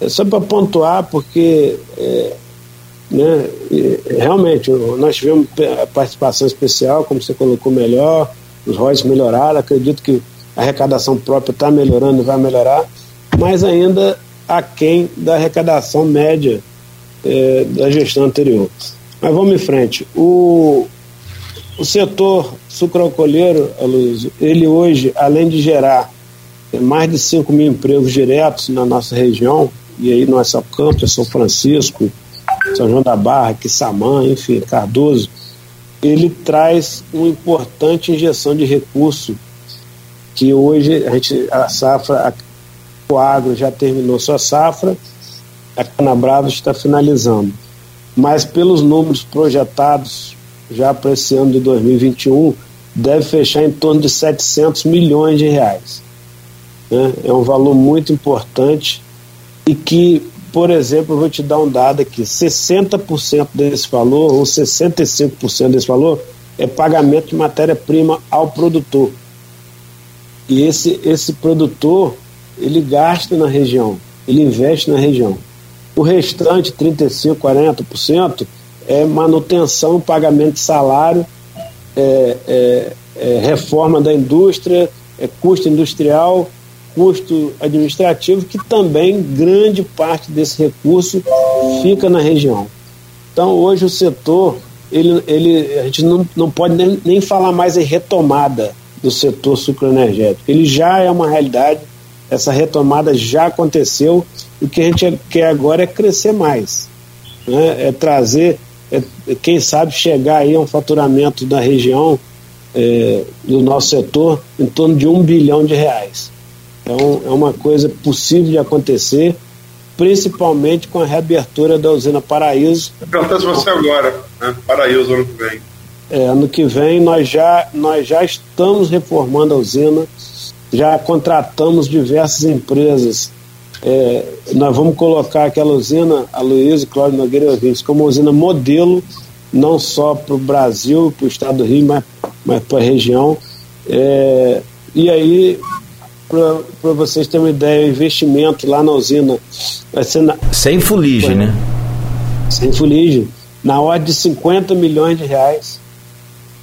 É só para pontuar, porque... É, né? E, realmente nós tivemos a participação especial, como você colocou, melhor, os R O Is melhoraram, acredito que a arrecadação própria está melhorando e vai melhorar, mas ainda aquém da arrecadação média eh, da gestão anterior. Mas vamos em frente. O, o setor sucroalcooleiro, Aloysio, ele hoje, além de gerar mais de cinco mil empregos diretos na nossa região, e aí nós só Campos, São Francisco, São João da Barra, Quissamã, enfim, Cardoso, ele traz uma importante injeção de recurso que hoje a gente, a safra, a Coagro já terminou sua safra, a Canabrava está finalizando. Mas pelos números projetados já para esse ano de dois mil e vinte e um, deve fechar em torno de setecentos milhões de reais. Né? É um valor muito importante e que, por exemplo, eu vou te dar um dado aqui: sessenta por cento desse valor, ou sessenta e cinco por cento desse valor, é pagamento de matéria-prima ao produtor. E esse, esse produtor, ele gasta na região, ele investe na região. O restante, trinta e cinco por cento, quarenta por cento, é manutenção, pagamento de salário, é, é, é reforma da indústria, é custo industrial, custo administrativo, que também grande parte desse recurso fica na região. Então hoje o setor, ele, ele, a gente não, não pode nem, nem falar mais em retomada do setor sucroenergético, ele já é uma realidade, essa retomada já aconteceu, e o que a gente quer agora é crescer mais, né? É trazer, é, quem sabe chegar aí a um faturamento da região, é, do nosso setor, em torno de um bilhão de reais. Então, é uma coisa possível de acontecer, principalmente com a reabertura da usina Paraíso. Eu pergunto se você agora, né? Paraíso ano que vem. É, ano que vem nós já, nós já estamos reformando a usina, já contratamos diversas empresas. É, nós vamos colocar aquela usina, a Luísa e Cláudio Nogueira ouvintes, como usina modelo, não só para o Brasil, para o estado do Rio, mas, mas para a região. É, e aí, para vocês terem uma ideia, o investimento lá na usina vai ser na, sem fuligem, né? Sem fuligem, na ordem de cinquenta milhões de reais.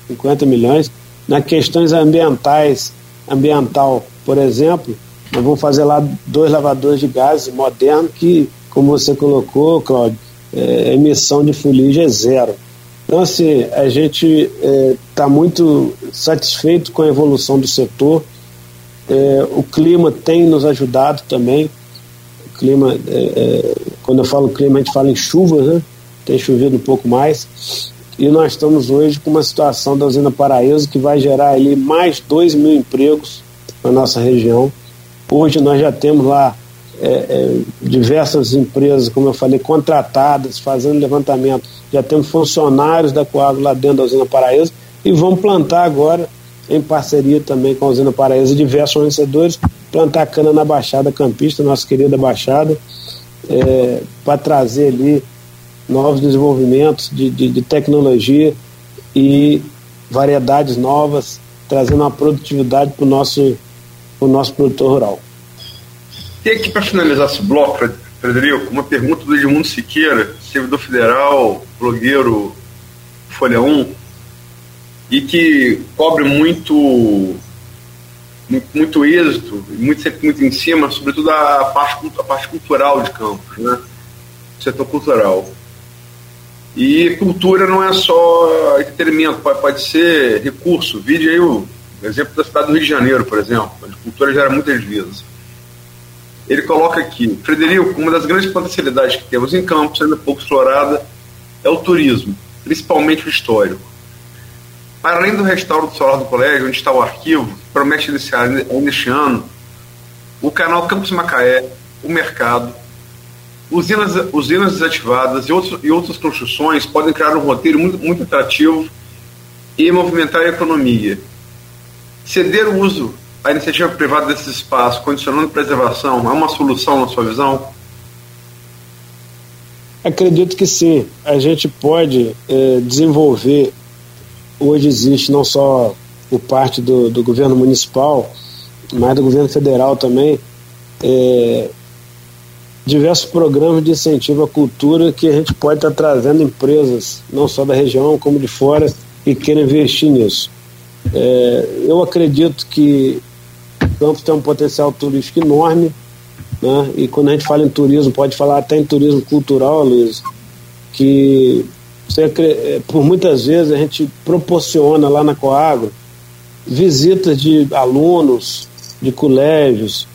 cinquenta milhões. Nas questões ambientais, ambiental, por exemplo, nós vamos fazer lá dois lavadores de gases modernos que, como você colocou, Cláudio, é, emissão de fuligem é zero. Então, assim, a gente está é, muito satisfeito com a evolução do setor. É, o clima tem nos ajudado também. O clima, é, é, quando eu falo clima, a gente fala em chuvas, né? Tem chovido um pouco mais. E nós estamos hoje com uma situação da usina Paraíso que vai gerar ali mais dois mil empregos na nossa região. Hoje nós já temos lá é, é, diversas empresas, como eu falei, contratadas, fazendo levantamento. Já temos funcionários da Coagro lá dentro da usina Paraíso e vamos plantar agora, em parceria também com a usina Paraíso e diversos fornecedores, plantar cana na Baixada Campista, nossa querida Baixada, é, para trazer ali novos desenvolvimentos de, de, de tecnologia e variedades novas, trazendo uma produtividade para o nosso... o nosso produtor rural. E aqui, para finalizar esse bloco, Frederico, uma pergunta do Edmundo Siqueira, servidor federal, blogueiro Folha um, e que cobre muito muito êxito, muito, sempre muito em cima, sobretudo a parte, a parte cultural de Campos, né? O setor cultural. E cultura não é só entretenimento, pode, pode ser recurso, vídeo aí o exemplo da cidade do Rio de Janeiro, por exemplo, onde a cultura gera muitas vezes. Ele coloca aqui: Frederico, uma das grandes potencialidades que temos em Campos, ainda pouco explorada, é o turismo, principalmente o histórico. Para além do restauro do solar do colégio, onde está o arquivo, que promete iniciar ainda este ano, o canal Campos Macaé, o mercado, usinas, usinas desativadas e, outros, e outras construções podem criar um roteiro muito, muito atrativo e movimentar a economia. Ceder o uso à iniciativa privada desses espaços, condicionando preservação, é uma solução na sua visão? Acredito que sim. A gente pode eh, desenvolver. Hoje existe não só por parte do, do governo municipal, mas do governo federal também, eh, diversos programas de incentivo à cultura que a gente pode estar trazendo empresas, não só da região, como de fora, e queiram investir nisso. É, eu acredito que Campos tem um potencial turístico enorme, né? E quando a gente fala em turismo, pode falar até em turismo cultural, Luiz, que você, por muitas vezes a gente proporciona lá na Coagro visitas de alunos, de colégios,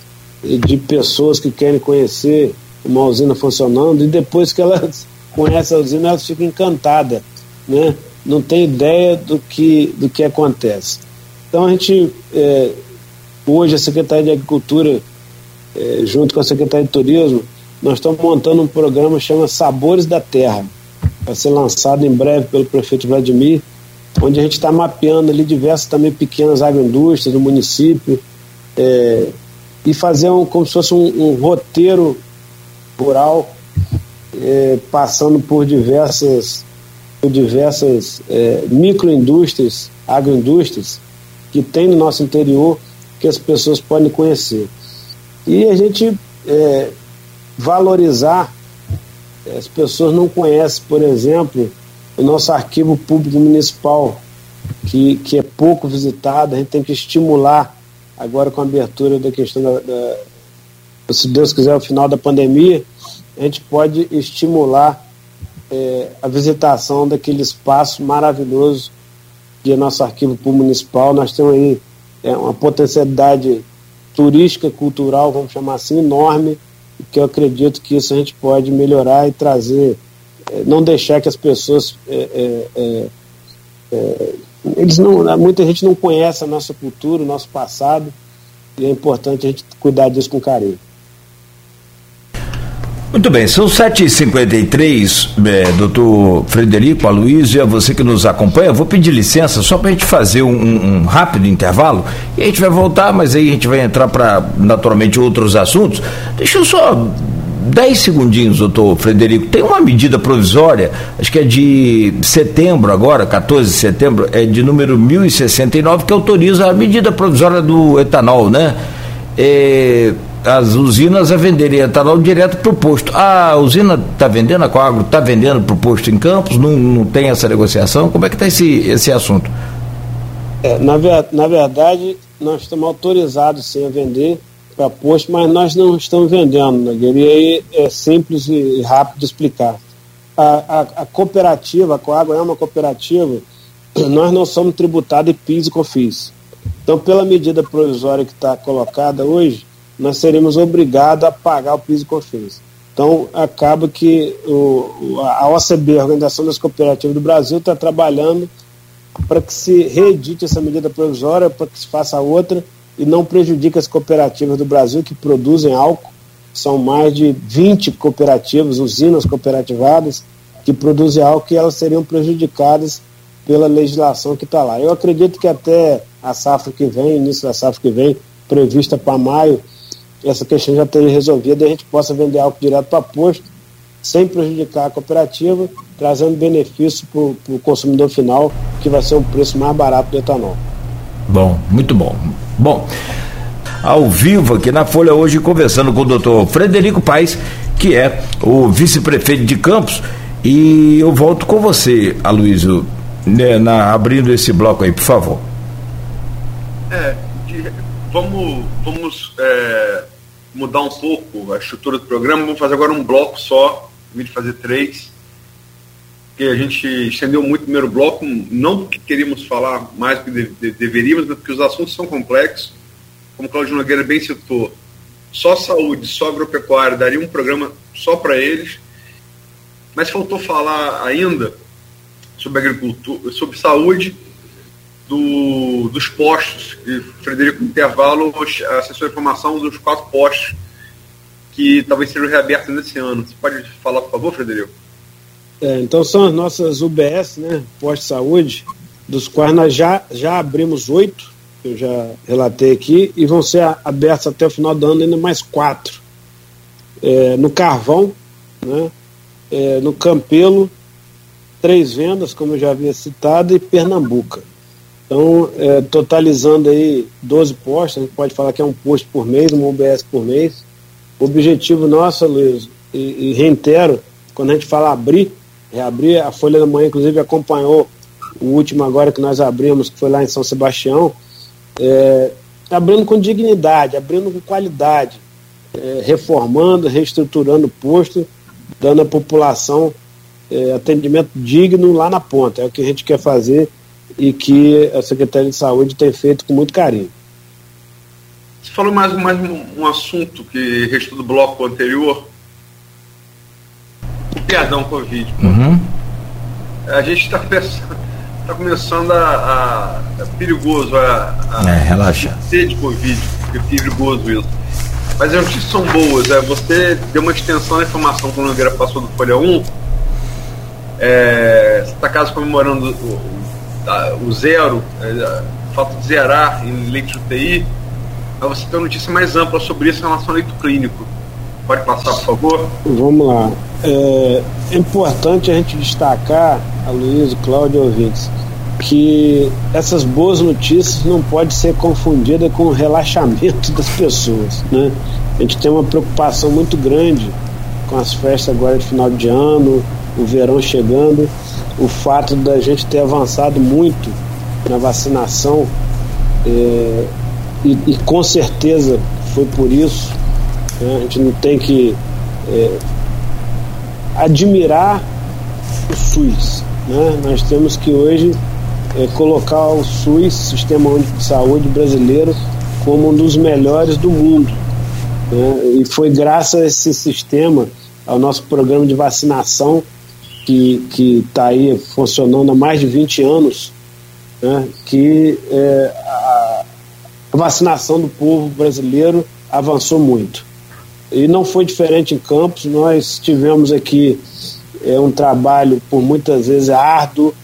de pessoas que querem conhecer uma usina funcionando, e depois que elas conhecem a usina, elas ficam encantadas, né? Não tem ideia do que, do que acontece. Então a gente, é, hoje a Secretaria de Agricultura, é, junto com a Secretaria de Turismo, nós estamos montando um programa que chama Sabores da Terra, vai ser lançado em breve pelo prefeito Vladimir, onde a gente está mapeando ali diversas também pequenas agroindústrias do município, é, e fazer um, como se fosse um, um roteiro rural, é, passando por diversas diversas é, microindústrias, agroindústrias que tem no nosso interior, que as pessoas podem conhecer. E a gente é, valorizar, as pessoas não conhecem, por exemplo, o nosso arquivo público municipal, que, que é pouco visitado. A gente tem que estimular agora com a abertura da questão da, da, se Deus quiser, o final da pandemia, a gente pode estimular É, a visitação daquele espaço maravilhoso que é nosso arquivo público municipal. Nós temos aí é, uma potencialidade turística, cultural, vamos chamar assim, enorme, que eu acredito que isso a gente pode melhorar e trazer, é, não deixar que as pessoas é, é, é, eles não, muita gente não conhece a nossa cultura, o nosso passado, e é importante a gente cuidar disso com carinho. Muito bem, são sete e cinquenta e três, é, doutor Frederico, Aloísio, e a você que nos acompanha. Eu vou pedir licença só para a gente fazer um, um rápido intervalo e a gente vai voltar, mas aí a gente vai entrar para, naturalmente, outros assuntos. Deixa eu só... dez segundinhos, doutor Frederico. Tem uma medida provisória, acho que é de setembro agora, quatorze de setembro, é de número mil e sessenta e nove, que autoriza a medida provisória do etanol, né? É, as usinas a venderem etanol direto para o posto. A usina está vendendo, a Coagro está vendendo para o posto em Campos, não, não tem essa negociação. Como é que está esse, esse assunto? É, na, ver, na verdade, nós estamos autorizados sim a vender para posto, mas nós não estamos vendendo, Nogueira, e aí é simples e rápido explicar. A, a, a cooperativa, a Coagro é uma cooperativa, nós não somos tributados em P I S e COFINS. Então, pela medida provisória que está colocada hoje, nós seremos obrigados a pagar o P I S e COFINS. Então, acaba que o, a O A C B, a Organização das Cooperativas do Brasil, está trabalhando para que se reedite essa medida provisória, para que se faça outra, e não prejudica as cooperativas do Brasil que produzem álcool. São mais de vinte cooperativas, usinas cooperativadas, que produzem álcool, e elas seriam prejudicadas pela legislação que está lá. Eu acredito que até a safra que vem, início da safra que vem, prevista para maio, essa questão já esteja resolvida e a gente possa vender álcool direto para posto, sem prejudicar a cooperativa, trazendo benefício para o consumidor final, que vai ser um preço mais barato do etanol. Bom, muito bom. Bom, ao vivo aqui na Folha hoje, conversando com o doutor Frederico Paes, que é o vice-prefeito de Campos, e eu volto com você, Aloísio, né, na, abrindo esse bloco aí, por favor. É, de, vamos, vamos é, mudar um pouco a estrutura do programa, vamos fazer agora um bloco só, em vez de fazer três, que a gente estendeu muito o primeiro bloco, não porque queríamos falar mais do que de, de, deveríamos, mas porque os assuntos são complexos, como Cláudio Nogueira bem citou. Só saúde, só agropecuária, daria um programa só para eles, mas faltou falar ainda sobre agricultura, sobre saúde do, dos postos, e Frederico, no intervalo, acessou a informação dos quatro postos que talvez sejam reabertos ainda esse ano. Você pode falar, por favor, Frederico? É, então são as nossas U B S, né, postos de saúde, dos quais nós já, já abrimos oito, que eu já relatei aqui, e vão ser abertos até o final do ano ainda mais quatro. É, no Carvão, né, é, no Campelo, Três Vendas, como eu já havia citado, e Pernambuca. Então, é, totalizando aí doze postos, a gente pode falar que é um posto por mês, uma U B S por mês. O objetivo nosso, Luiz, e, e reitero, quando a gente fala abrir, reabrir, a Folha da Manhã, inclusive, acompanhou o último agora que nós abrimos, que foi lá em São Sebastião, é, abrindo com dignidade, abrindo com qualidade, é, reformando, reestruturando o posto, dando à população é, atendimento digno lá na ponta. É o que a gente quer fazer e que a Secretaria de Saúde tem feito com muito carinho. Você falou mais, mais um, um assunto que restou do bloco anterior, perdão, Covid. Uhum. A gente está tá começando a, a, a perigoso a, a é, relaxa. Ser de Covid, é perigoso isso. Mas as notícias são boas. É, você deu uma extensão da informação que o Nogueira passou do Folha um. É, você está caso comemorando o, o, o zero, é, o fato de zerar em leite de U T I. Mas você tem uma notícia mais ampla sobre isso em relação ao leito clínico. Pode passar, por favor? Vamos lá. É importante a gente destacar, Aloísio, Cláudio e ouvintes, que essas boas notícias não podem ser confundidas com o relaxamento das pessoas, né? A gente tem uma preocupação muito grande com as festas agora de final de ano, o verão chegando, o fato da gente ter avançado muito na vacinação, é, e, e com certeza foi por isso. A gente não tem que é, admirar o SUS, né? Nós temos que hoje é, colocar o SUS, Sistema Único de Saúde brasileiro, como um dos melhores do mundo, né? E foi graças a esse sistema, ao nosso programa de vacinação, que está aí funcionando há mais de vinte anos, né? Que é, a, a vacinação do povo brasileiro avançou muito. E não foi diferente em Campos. Nós tivemos aqui é, um trabalho, por muitas vezes, árduo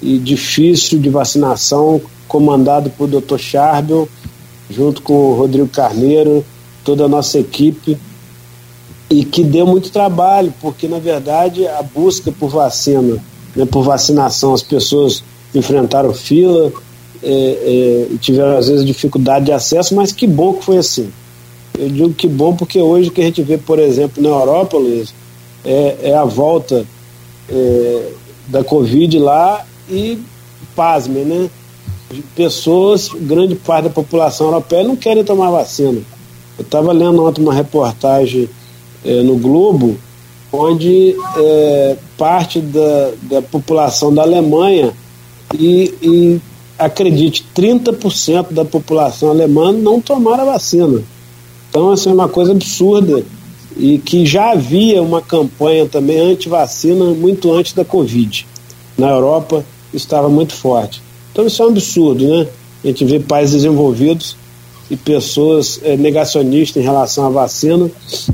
e difícil de vacinação, comandado por doutor Charbel, junto com o Rodrigo Carneiro, toda a nossa equipe, e que deu muito trabalho, porque, na verdade, a busca por vacina, né, por vacinação, as pessoas enfrentaram fila, é, é, tiveram, às vezes, dificuldade de acesso, mas que bom que foi assim. Eu digo que bom porque hoje o que a gente vê, por exemplo, na Europa, Luísa, é, é a volta é, da Covid lá e, pasmem, né? Pessoas, grande parte da população europeia não querem tomar vacina. Eu estava lendo ontem uma reportagem é, no Globo, onde é, parte da, da população da Alemanha e, e acredite, trinta por cento da população alemã não tomaram a vacina. Então, assim, é uma coisa absurda, e que já havia uma campanha também anti-vacina muito antes da Covid. Na Europa, isso estava muito forte. Então, isso é um absurdo, né? A gente vê países desenvolvidos e pessoas é, negacionistas em relação à vacina,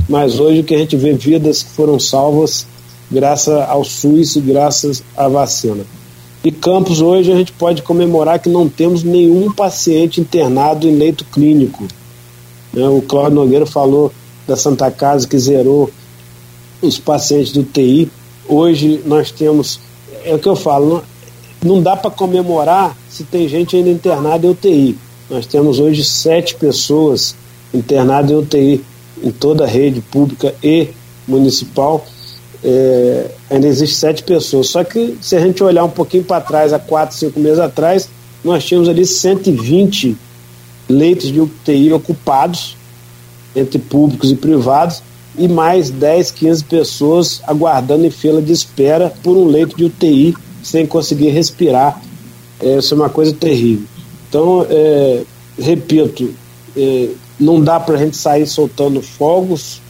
mas hoje o que a gente vê, vidas que foram salvas graças ao SUS e graças à vacina. E Campos, hoje, a gente pode comemorar que não temos nenhum paciente internado em leito clínico. O Cláudio Nogueira falou da Santa Casa, que zerou os pacientes do U T I. Hoje nós temos, é o que eu falo, não, não dá para comemorar se tem gente ainda internada em U T I. Nós temos hoje sete pessoas internadas em U T I, em toda a rede pública e municipal. É, ainda existem sete pessoas. Só que se a gente olhar um pouquinho para trás, há quatro, cinco meses atrás, nós tínhamos ali cento e vinte leitos de U T I ocupados, entre públicos e privados, e mais dez, quinze pessoas aguardando em fila de espera por um leito de U T I, sem conseguir respirar. É, isso é uma coisa terrível. Então, é, repito, é, não dá para a gente sair soltando fogos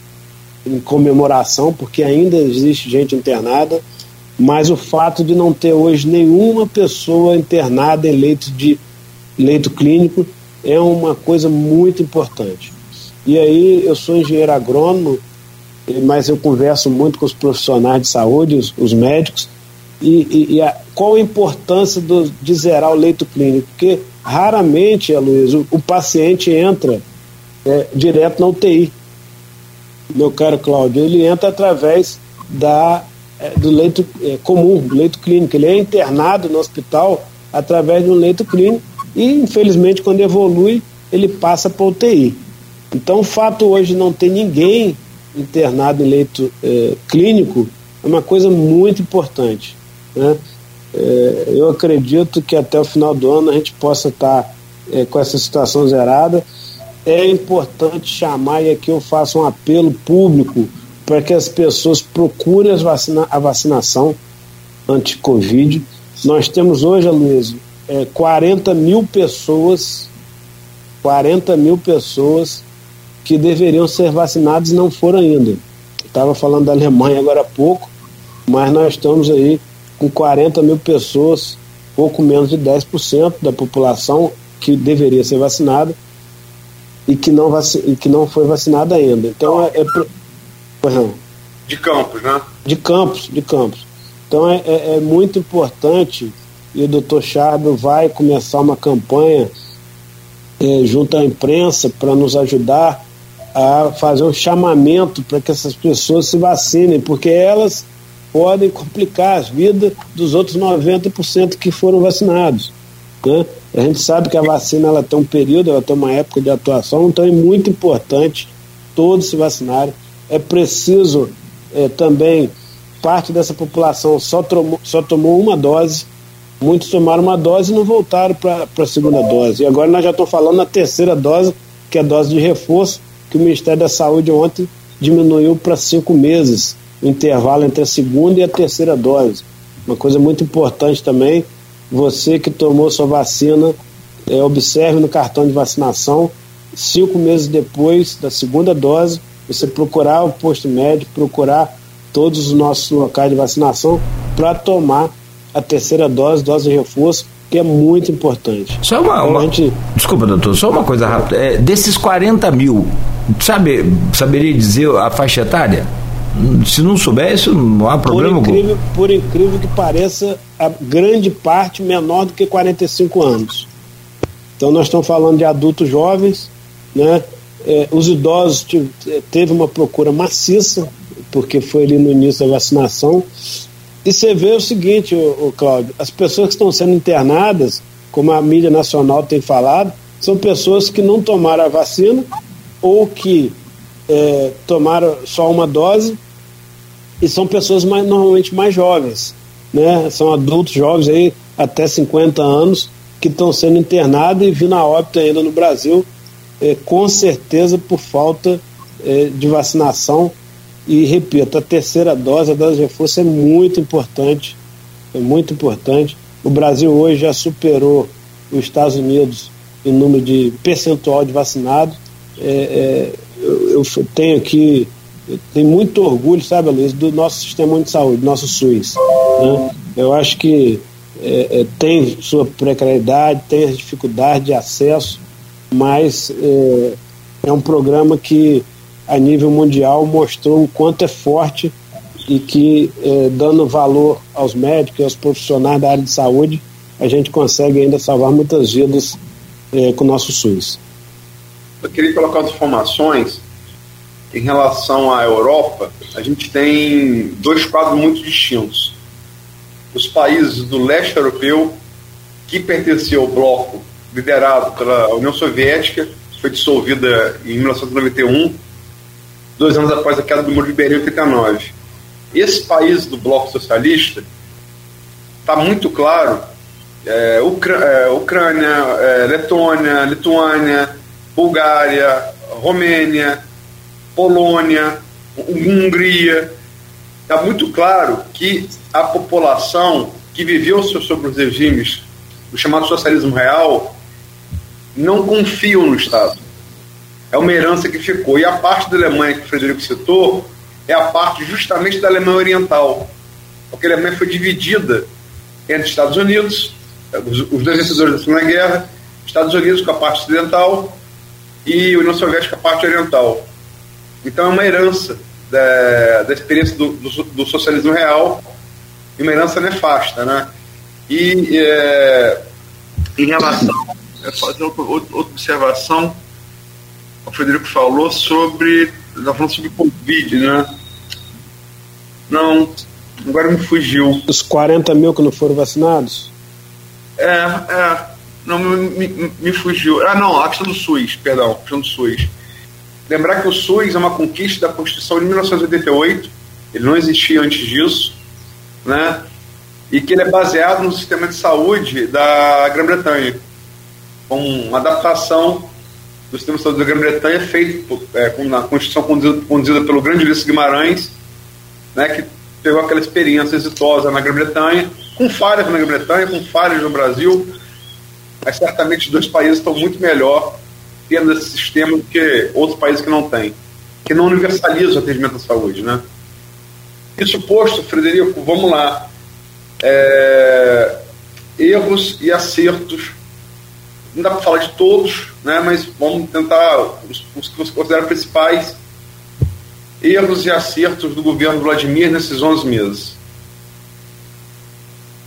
em comemoração, porque ainda existe gente internada, mas o fato de não ter hoje nenhuma pessoa internada em leito, de, leito clínico é uma coisa muito importante. E aí, eu sou engenheiro agrônomo, mas eu converso muito com os profissionais de saúde, os, os médicos, e, e, e a, qual a importância do, de zerar o leito clínico? Porque raramente, Aloísio, o, o paciente entra é, direto na U T I. Meu caro Cláudio, ele entra através da, é, do leito é, comum, do leito clínico. Ele é internado no hospital através de um leito clínico, e infelizmente quando evolui ele passa para U T I. Então o fato hoje não ter ninguém internado em leito eh, clínico é uma coisa muito importante, né? Eh, eu acredito que até o final do ano a gente possa estar tá, eh, com essa situação zerada. É importante chamar, e aqui eu faço um apelo público para que as pessoas procurem as vacina, a vacinação anti-Covid. Nós temos hoje, Aloysio, É, quarenta mil pessoas que deveriam ser vacinadas e não foram ainda. Estava falando da Alemanha agora há pouco, mas nós estamos aí com quarenta mil pessoas, pouco menos de dez por cento da população que deveria ser vacinada e que não, vaci- e que não foi vacinada ainda. Então é, é pro... de Campos, né? De Campos, de Campos. Então é, é, é muito importante. E o doutor Charbel vai começar uma campanha eh, junto à imprensa para nos ajudar a fazer um chamamento para que essas pessoas se vacinem, porque elas podem complicar a vida dos outros noventa por cento que foram vacinados, né? A gente sabe que a vacina ela tem um período, ela tem uma época de atuação, então é muito importante todos se vacinarem. É preciso eh, também, parte dessa população só tomou, só tomou uma dose. Muitos tomaram uma dose e não voltaram para a segunda dose. E agora nós já estamos falando na terceira dose, que é a dose de reforço, que o Ministério da Saúde ontem diminuiu para cinco meses, o intervalo entre a segunda e a terceira dose. Uma coisa muito importante também, você que tomou sua vacina, é, observe no cartão de vacinação, cinco meses depois da segunda dose, você procurar o posto médico, procurar todos os nossos locais de vacinação para tomar a terceira dose, dose de reforço, que é muito importante. Só uma, uma... Gente... Desculpa, doutor, só uma coisa rápida. É, desses quarenta mil, sabe, saberia dizer a faixa etária? Se não soubesse, não há problema. Por incrível, por incrível que pareça, a grande parte menor do que quarenta e cinco anos. Então nós estamos falando de adultos jovens, né? É, os idosos t- teve uma procura maciça, porque foi ali no início da vacinação. E você vê o seguinte, ô, ô Cláudio, as pessoas que estão sendo internadas, como a mídia nacional tem falado, são pessoas que não tomaram a vacina ou que é, tomaram só uma dose, e são pessoas mais, normalmente mais jovens, né? São adultos jovens aí, até cinquenta anos, que estão sendo internados e vindo a óbito ainda no Brasil, é, com certeza por falta é, de vacinação. E repito, a terceira dose, a dose de reforço, é muito importante, é muito importante. O Brasil hoje já superou os Estados Unidos em número de percentual de vacinados. É, é, eu, eu tenho aqui, eu tenho muito orgulho, sabe, Aloísio, do nosso sistema de saúde, nosso SUS, né? Eu acho que é, é, tem sua precariedade, tem as dificuldades de acesso, mas é, é um programa que a nível mundial mostrou o quanto é forte e que eh, dando valor aos médicos e aos profissionais da área de saúde, a gente consegue ainda salvar muitas vidas eh, com o nosso SUS. Eu queria colocar as informações em relação à Europa. A gente tem dois quadros muito distintos: os países do leste europeu, que pertenciam ao bloco liderado pela União Soviética, que foi dissolvida em mil novecentos e noventa e um, dois anos após a queda do Muro de Berlim em oitenta e nove. Esse país do bloco socialista está muito claro, é, Ucrânia, é, Ucrânia é, Letônia, Lituânia, Bulgária, Romênia, Polônia, Hungria, está muito claro que a população que viveu sobre os regimes do chamado socialismo real não confia no Estado. É uma herança que ficou. E a parte da Alemanha que o Frederico citou é a parte justamente da Alemanha Oriental, porque a Alemanha foi dividida entre Estados Unidos, os dois vencedores da Segunda Guerra, Estados Unidos com a parte ocidental e União Soviética com a parte oriental. Então é uma herança da, da experiência do, do, do socialismo real, e uma herança nefasta, né? E é, em relação a fazer outra observação, o Frederico falou sobre... Está falando sobre Covid, né? Não, agora me fugiu. Os quarenta mil que não foram vacinados? É, é. Não, me, me, me fugiu. Ah, não, a questão do SUS, perdão, a questão do SUS. Lembrar que o SUS é uma conquista da Constituição de mil novecentos e oitenta e oito, ele não existia antes disso, né? E que ele é baseado no sistema de saúde da Grã-Bretanha, com uma adaptação do sistema de saúde da Grã-Bretanha, feito é, com, na Constituição conduzida, conduzida pelo grande Luís Guimarães, né, que pegou aquela experiência exitosa na Grã-Bretanha, com falhas na Grã-Bretanha, com falhas no Brasil, mas certamente os dois países estão muito melhor tendo esse sistema do que outros países que não têm, que não universalizam o atendimento à saúde, né? Isso posto, Frederico, vamos lá. É, erros e acertos. Não dá para falar de todos, né, mas vamos tentar os, os que você considera principais erros e acertos do governo Vladimir nesses onze meses.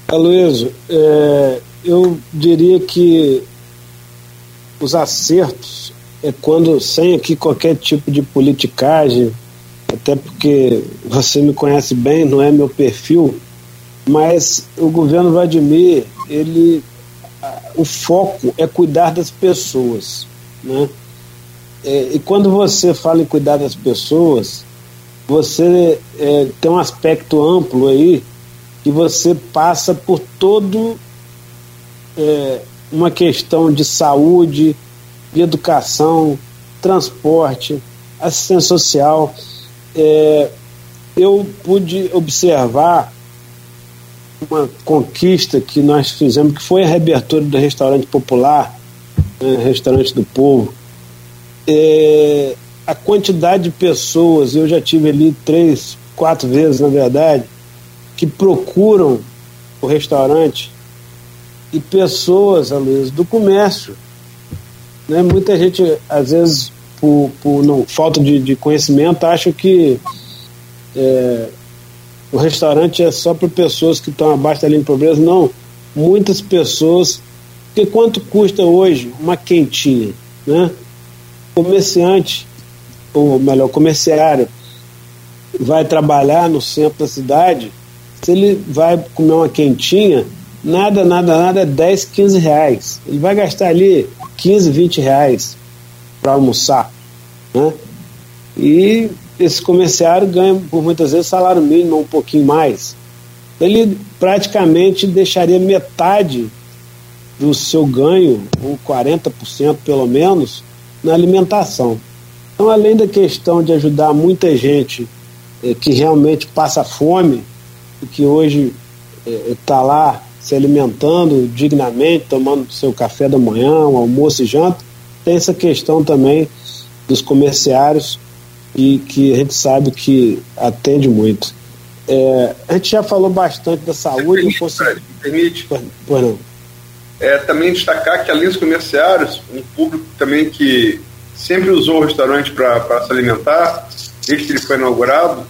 Aloísio, é, eu diria que os acertos é quando, sem aqui qualquer tipo de politicagem, até porque você me conhece bem, não é meu perfil, mas o governo Vladimir, ele... o foco é cuidar das pessoas, né? É, e quando você fala em cuidar das pessoas, você é, tem um aspecto amplo aí, que você passa por todo é, uma questão de saúde, de educação, transporte, assistência social. É, eu pude observar uma conquista que nós fizemos, que foi a reabertura do restaurante popular, né, restaurante do povo. É, a quantidade de pessoas, eu já tive ali três, quatro vezes, na verdade, que procuram o restaurante, e pessoas, Aloísio, do comércio, né? Muita gente, às vezes, por, por não, falta de, de conhecimento, acham que é, o restaurante é só para pessoas que estão abaixo da linha de pobreza. Não, muitas pessoas... Porque quanto custa hoje uma quentinha, né? Comerciante, ou melhor, comerciário, vai trabalhar no centro da cidade, se ele vai comer uma quentinha, nada, nada, nada, é dez, quinze reais. Ele vai gastar ali quinze, vinte reais para almoçar, né? E esse comerciário ganha, por muitas vezes, salário mínimo ou um pouquinho mais. Ele praticamente deixaria metade do seu ganho, ou quarenta por cento pelo menos, na alimentação. Então, além da questão de ajudar muita gente é, que realmente passa fome, e que hoje está é, lá se alimentando dignamente, tomando seu café da manhã, um almoço e janta, tem essa questão também dos comerciários, e que a gente sabe que atende muito. É, a gente já falou bastante da saúde. Permite, posso... permite. Pois não. É, também destacar que, além dos comerciários, um público também que sempre usou o restaurante para se alimentar, desde que ele foi inaugurado,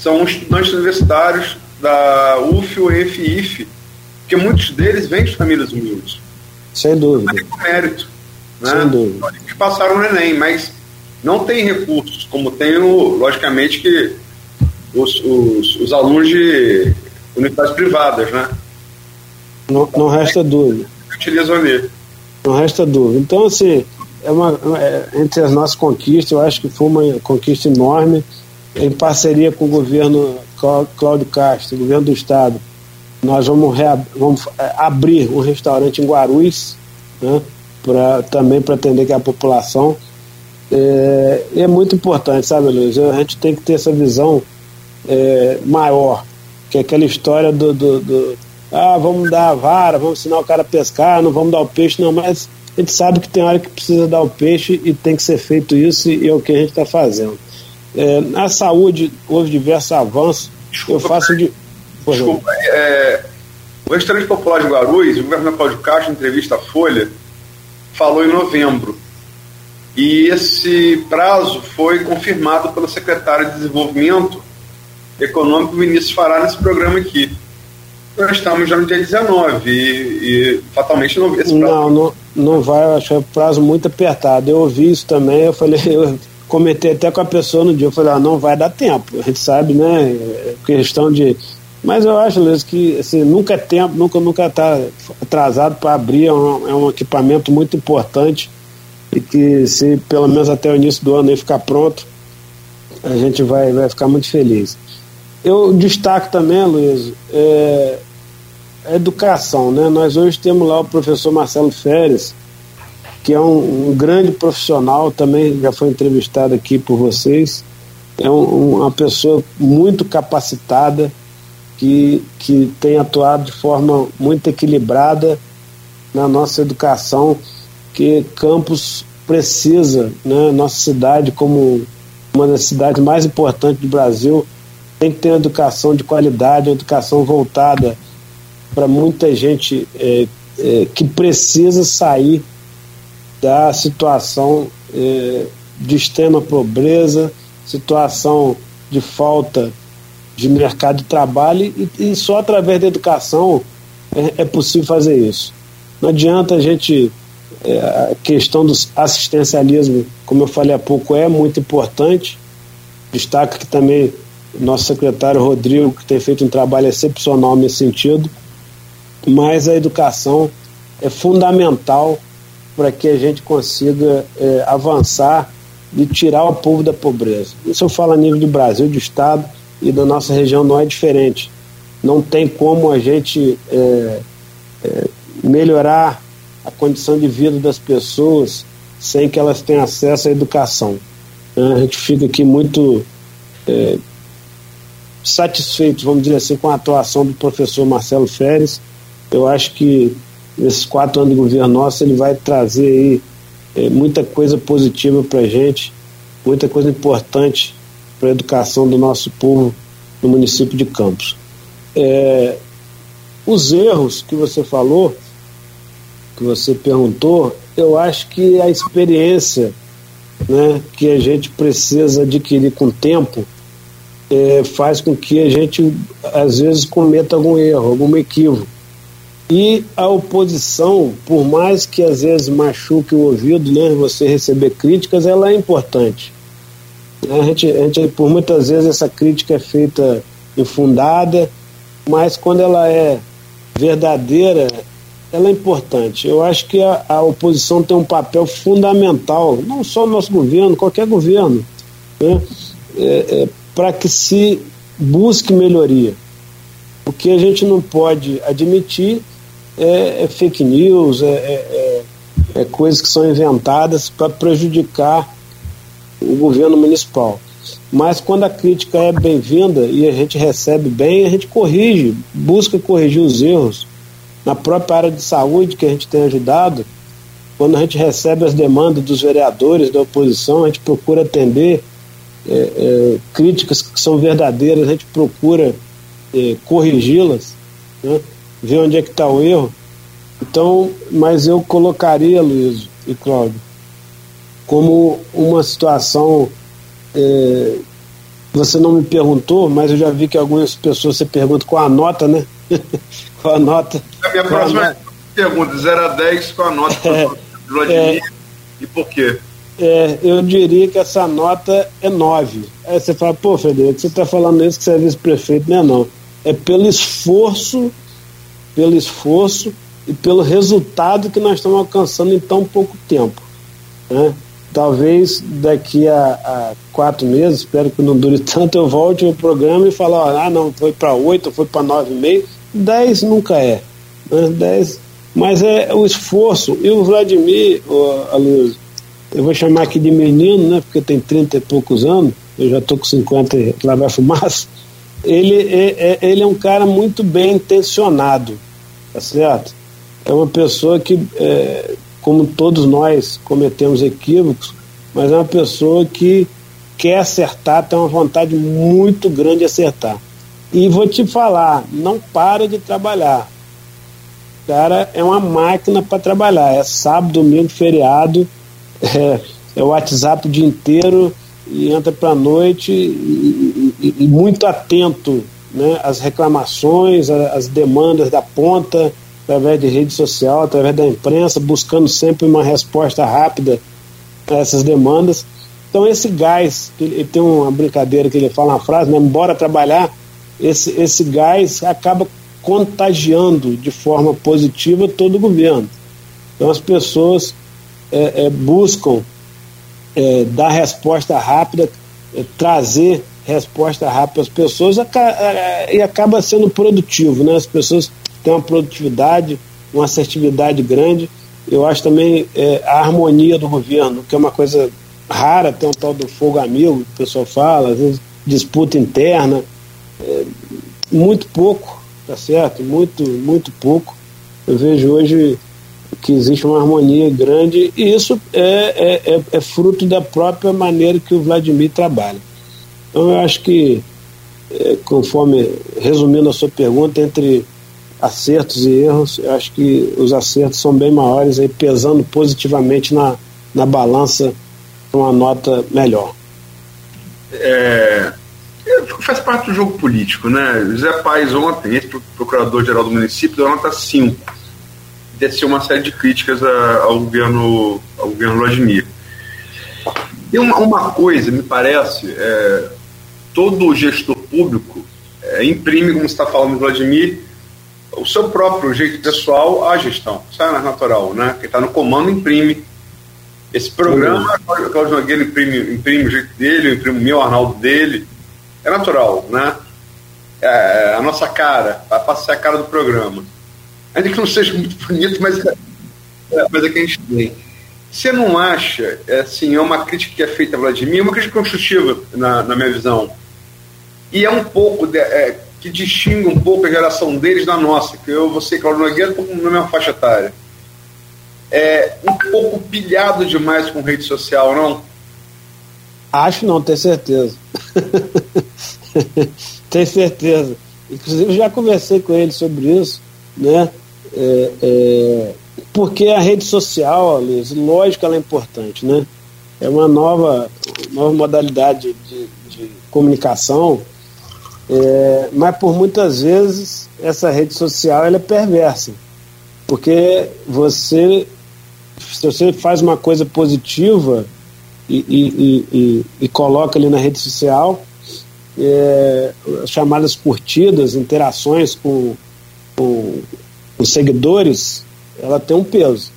são os estudantes universitários da U F, U E N F e I F, porque muitos deles vêm de famílias humildes. Sem dúvida. Mas tem mérito, né? Sem dúvida. Eles passaram no Enem, mas não tem recursos, como tem, o, logicamente, que os, os, os alunos de universidades privadas, né? Não, não resta dúvida. Não resta dúvida. Então, assim, é uma, é, entre as nossas conquistas, eu acho que foi uma conquista enorme, em parceria com o governo Cláudio Castro, o governo do Estado. Nós vamos, reab- vamos abrir um restaurante em Guarulhos, né, pra, também para atender que a população. É, é muito importante, sabe, Luiz? A gente tem que ter essa visão é, maior, que é aquela história do... do, do ah, vamos dar a vara, vamos ensinar o cara a pescar, não vamos dar o peixe, não, mas a gente sabe que tem hora que precisa dar o peixe e tem que ser feito isso, e é o que a gente está fazendo. É, na saúde, houve diversos avanços. Desculpa, eu faço de... Desculpa, é, o restaurante popular de Guarulhos, o governador Cláudio Castro, em entrevista à Folha, falou em novembro, e esse prazo foi confirmado pelo secretário de Desenvolvimento Econômico, Vinícius Fará, nesse programa aqui. Nós estamos já no dia dezenove e, e fatalmente não vi esse prazo. Não, não, não vai, eu acho que é um prazo muito apertado. Eu ouvi isso também, eu falei, eu comentei até com a pessoa no dia, eu falei, ah, não vai dar tempo, a gente sabe, né? É questão de. Mas eu acho, Luiz, que assim, nunca é tempo, nunca nunca está atrasado para abrir, é um, é um equipamento muito importante, e que se pelo menos até o início do ano ele ficar pronto, a gente vai, vai ficar muito feliz. Eu destaco também, Luísa, é, a educação, né? Nós hoje temos lá o professor Marcelo Férez, que é um, um grande profissional, também já foi entrevistado aqui por vocês, é um, uma pessoa muito capacitada, que, que tem atuado de forma muito equilibrada na nossa educação, que Campos precisa, né? Nossa cidade, como uma das cidades mais importantes do Brasil, tem que ter uma educação de qualidade, uma educação voltada para muita gente é, é, que precisa sair da situação é, de extrema pobreza, situação de falta de mercado de trabalho, e, e só através da educação é, é possível fazer isso. Não adianta a gente... É, a questão do assistencialismo, como eu falei há pouco, é muito importante. Destaca que também... nosso secretário Rodrigo, que tem feito um trabalho excepcional nesse sentido, mas a educação é fundamental para que a gente consiga é, avançar e tirar o povo da pobreza. Isso eu falo a nível do Brasil, do Estado, e da nossa região não é diferente. Não tem como a gente é, é, melhorar a condição de vida das pessoas sem que elas tenham acesso à educação. A gente fica aqui muito... É, satisfeitos, vamos dizer assim, com a atuação do professor Marcelo Férez. Eu acho que nesses quatro anos de governo nosso ele vai trazer aí é, muita coisa positiva para a gente, muita coisa importante para a educação do nosso povo no município de Campos. É, os erros que você falou, que você perguntou, eu acho que a experiência né, que a gente precisa adquirir com o tempo, é, faz com que a gente às vezes cometa algum erro, algum equívoco. E a oposição, por mais que às vezes machuque o ouvido, né, você receber críticas, ela é importante. A gente, a gente, por muitas vezes essa crítica é feita infundada, mas quando ela é verdadeira, ela é importante. Eu acho que a, a oposição tem um papel fundamental, não só no nosso governo, qualquer governo, né, é, é, para que se busque melhoria. O que a gente não pode admitir é, é fake news, é, é, é coisas que são inventadas para prejudicar o governo municipal. Mas quando a crítica é bem-vinda e a gente recebe bem, a gente corrige, busca corrigir os erros. Na própria área de saúde, que a gente tem ajudado, quando a gente recebe as demandas dos vereadores, da oposição, a gente procura atender é, é, críticas que são verdadeiras, a gente procura é, corrigi-las, né, ver onde é que está o erro. Então, mas eu colocaria, Luísa e Cláudio, como uma situação, é, você não me perguntou, mas eu já vi que algumas pessoas se perguntam qual a nota, né? Qual a nota? A minha qual próxima a pergunta, zero a dez, qual a nota é, do Vladimir é, e por quê? É, eu diria que essa nota é nove. Aí você fala, pô, Frederico, você está falando isso que você é vice-prefeito, não é não. É pelo esforço, pelo esforço e pelo resultado que nós estamos alcançando em tão pouco tempo, né? Talvez daqui a, a quatro meses, espero que não dure tanto, eu volte ao programa e falo, ó, ah não, foi para oito, foi para nove e meio, dez nunca é, né? dez, mas é o esforço. E o Vladimir, oh, Aloísio, eu vou chamar aqui de menino, né, porque tem trinta e poucos anos, eu já estou com cinquenta e lá vai fumaça. Ele é, é, ele é um cara muito bem intencionado, tá certo? É uma pessoa que... É, como todos nós cometemos equívocos, mas é uma pessoa que quer acertar, tem uma vontade muito grande de acertar. E vou te falar, não para de trabalhar. O cara é uma máquina para trabalhar, é sábado, domingo, feriado, é, é o WhatsApp o dia inteiro, e entra para a noite, e, e, e muito atento, né, às reclamações, às demandas da ponta, através de rede social, através da imprensa, buscando sempre uma resposta rápida para essas demandas. Então esse gás, ele tem uma brincadeira que ele fala na frase, né, bora trabalhar, esse, esse gás acaba contagiando de forma positiva todo o governo. Então as pessoas é, é, buscam é, dar resposta rápida, é, trazer resposta rápida às pessoas e acaba sendo produtivo, né? As pessoas tem uma produtividade, uma assertividade grande. Eu acho também é, a harmonia do governo, que é uma coisa rara, tem um tal do fogo amigo, que o pessoal fala, às vezes disputa interna, é, muito pouco, tá certo? Muito, muito pouco. Eu vejo hoje que existe uma harmonia grande e isso é, é, é fruto da própria maneira que o Vladimir trabalha. Então eu acho que, é, conforme, resumindo a sua pergunta, entre acertos e erros, eu acho que os acertos são bem maiores, aí pesando positivamente na, na balança para uma nota melhor. É, faz parte do jogo político, né? José Paes ontem, ex-procurador-geral do município, deu nota cinco. Desceu uma série de críticas ao governo, ao governo Vladimir. E uma, uma coisa, me parece, é, todo gestor público é, imprime, como você está falando, Vladimir, o seu próprio jeito pessoal à gestão. Isso é natural, né? Quem está no comando imprime. Esse programa, o Cláudio Nogueira imprime, imprime o jeito dele, eu imprimo o meu, o Arnaldo dele. É natural, né? É a nossa cara, vai passar a cara do programa. Ainda que não seja muito bonito, mas é, é, mas é que a gente tem. Você não acha, é, assim, é uma crítica que é feita a Vladimir, é uma crítica construtiva, na, na minha visão. E é um pouco... De, é, que distingue um pouco a geração deles da nossa, que eu, você e Cláudio Nogueira estão na mesma faixa etária. É um pouco pilhado demais com rede social, não? Acho não, tenho certeza. Tenho certeza. Inclusive, já conversei com ele sobre isso, né? É, é, porque a rede social, Luiz, lógico que ela é importante, né? é uma nova, nova modalidade de, de comunicação, é, mas por muitas vezes essa rede social ela é perversa, porque você, se você faz uma coisa positiva e, e, e, e, e coloca ali na rede social, é, as chamadas curtidas, interações com, com os seguidores, ela tem um peso.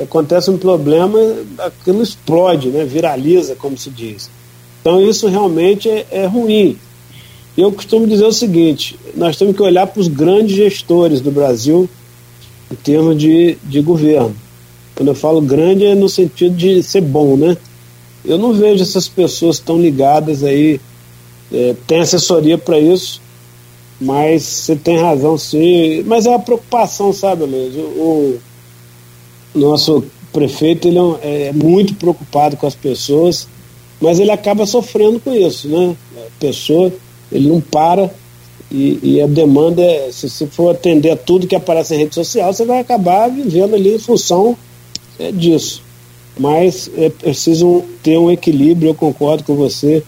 Acontece um problema, aquilo explode, né? Viraliza, como se diz. Então isso realmente é, é ruim. Eu costumo dizer o seguinte: nós temos que olhar para os grandes gestores do Brasil em termos de, de governo. Quando eu falo grande é no sentido de ser bom, né? Eu não vejo essas pessoas tão ligadas aí, é, tem assessoria para isso, mas você tem razão sim, mas é uma preocupação, sabe, Luísa? O nosso prefeito ele é muito preocupado com as pessoas, mas ele acaba sofrendo com isso, né? A pessoa, ele não para, e, e a demanda é, se você for atender a tudo que aparece em rede social, você vai acabar vivendo ali em função é, disso. Mas é preciso ter um equilíbrio, eu concordo com você,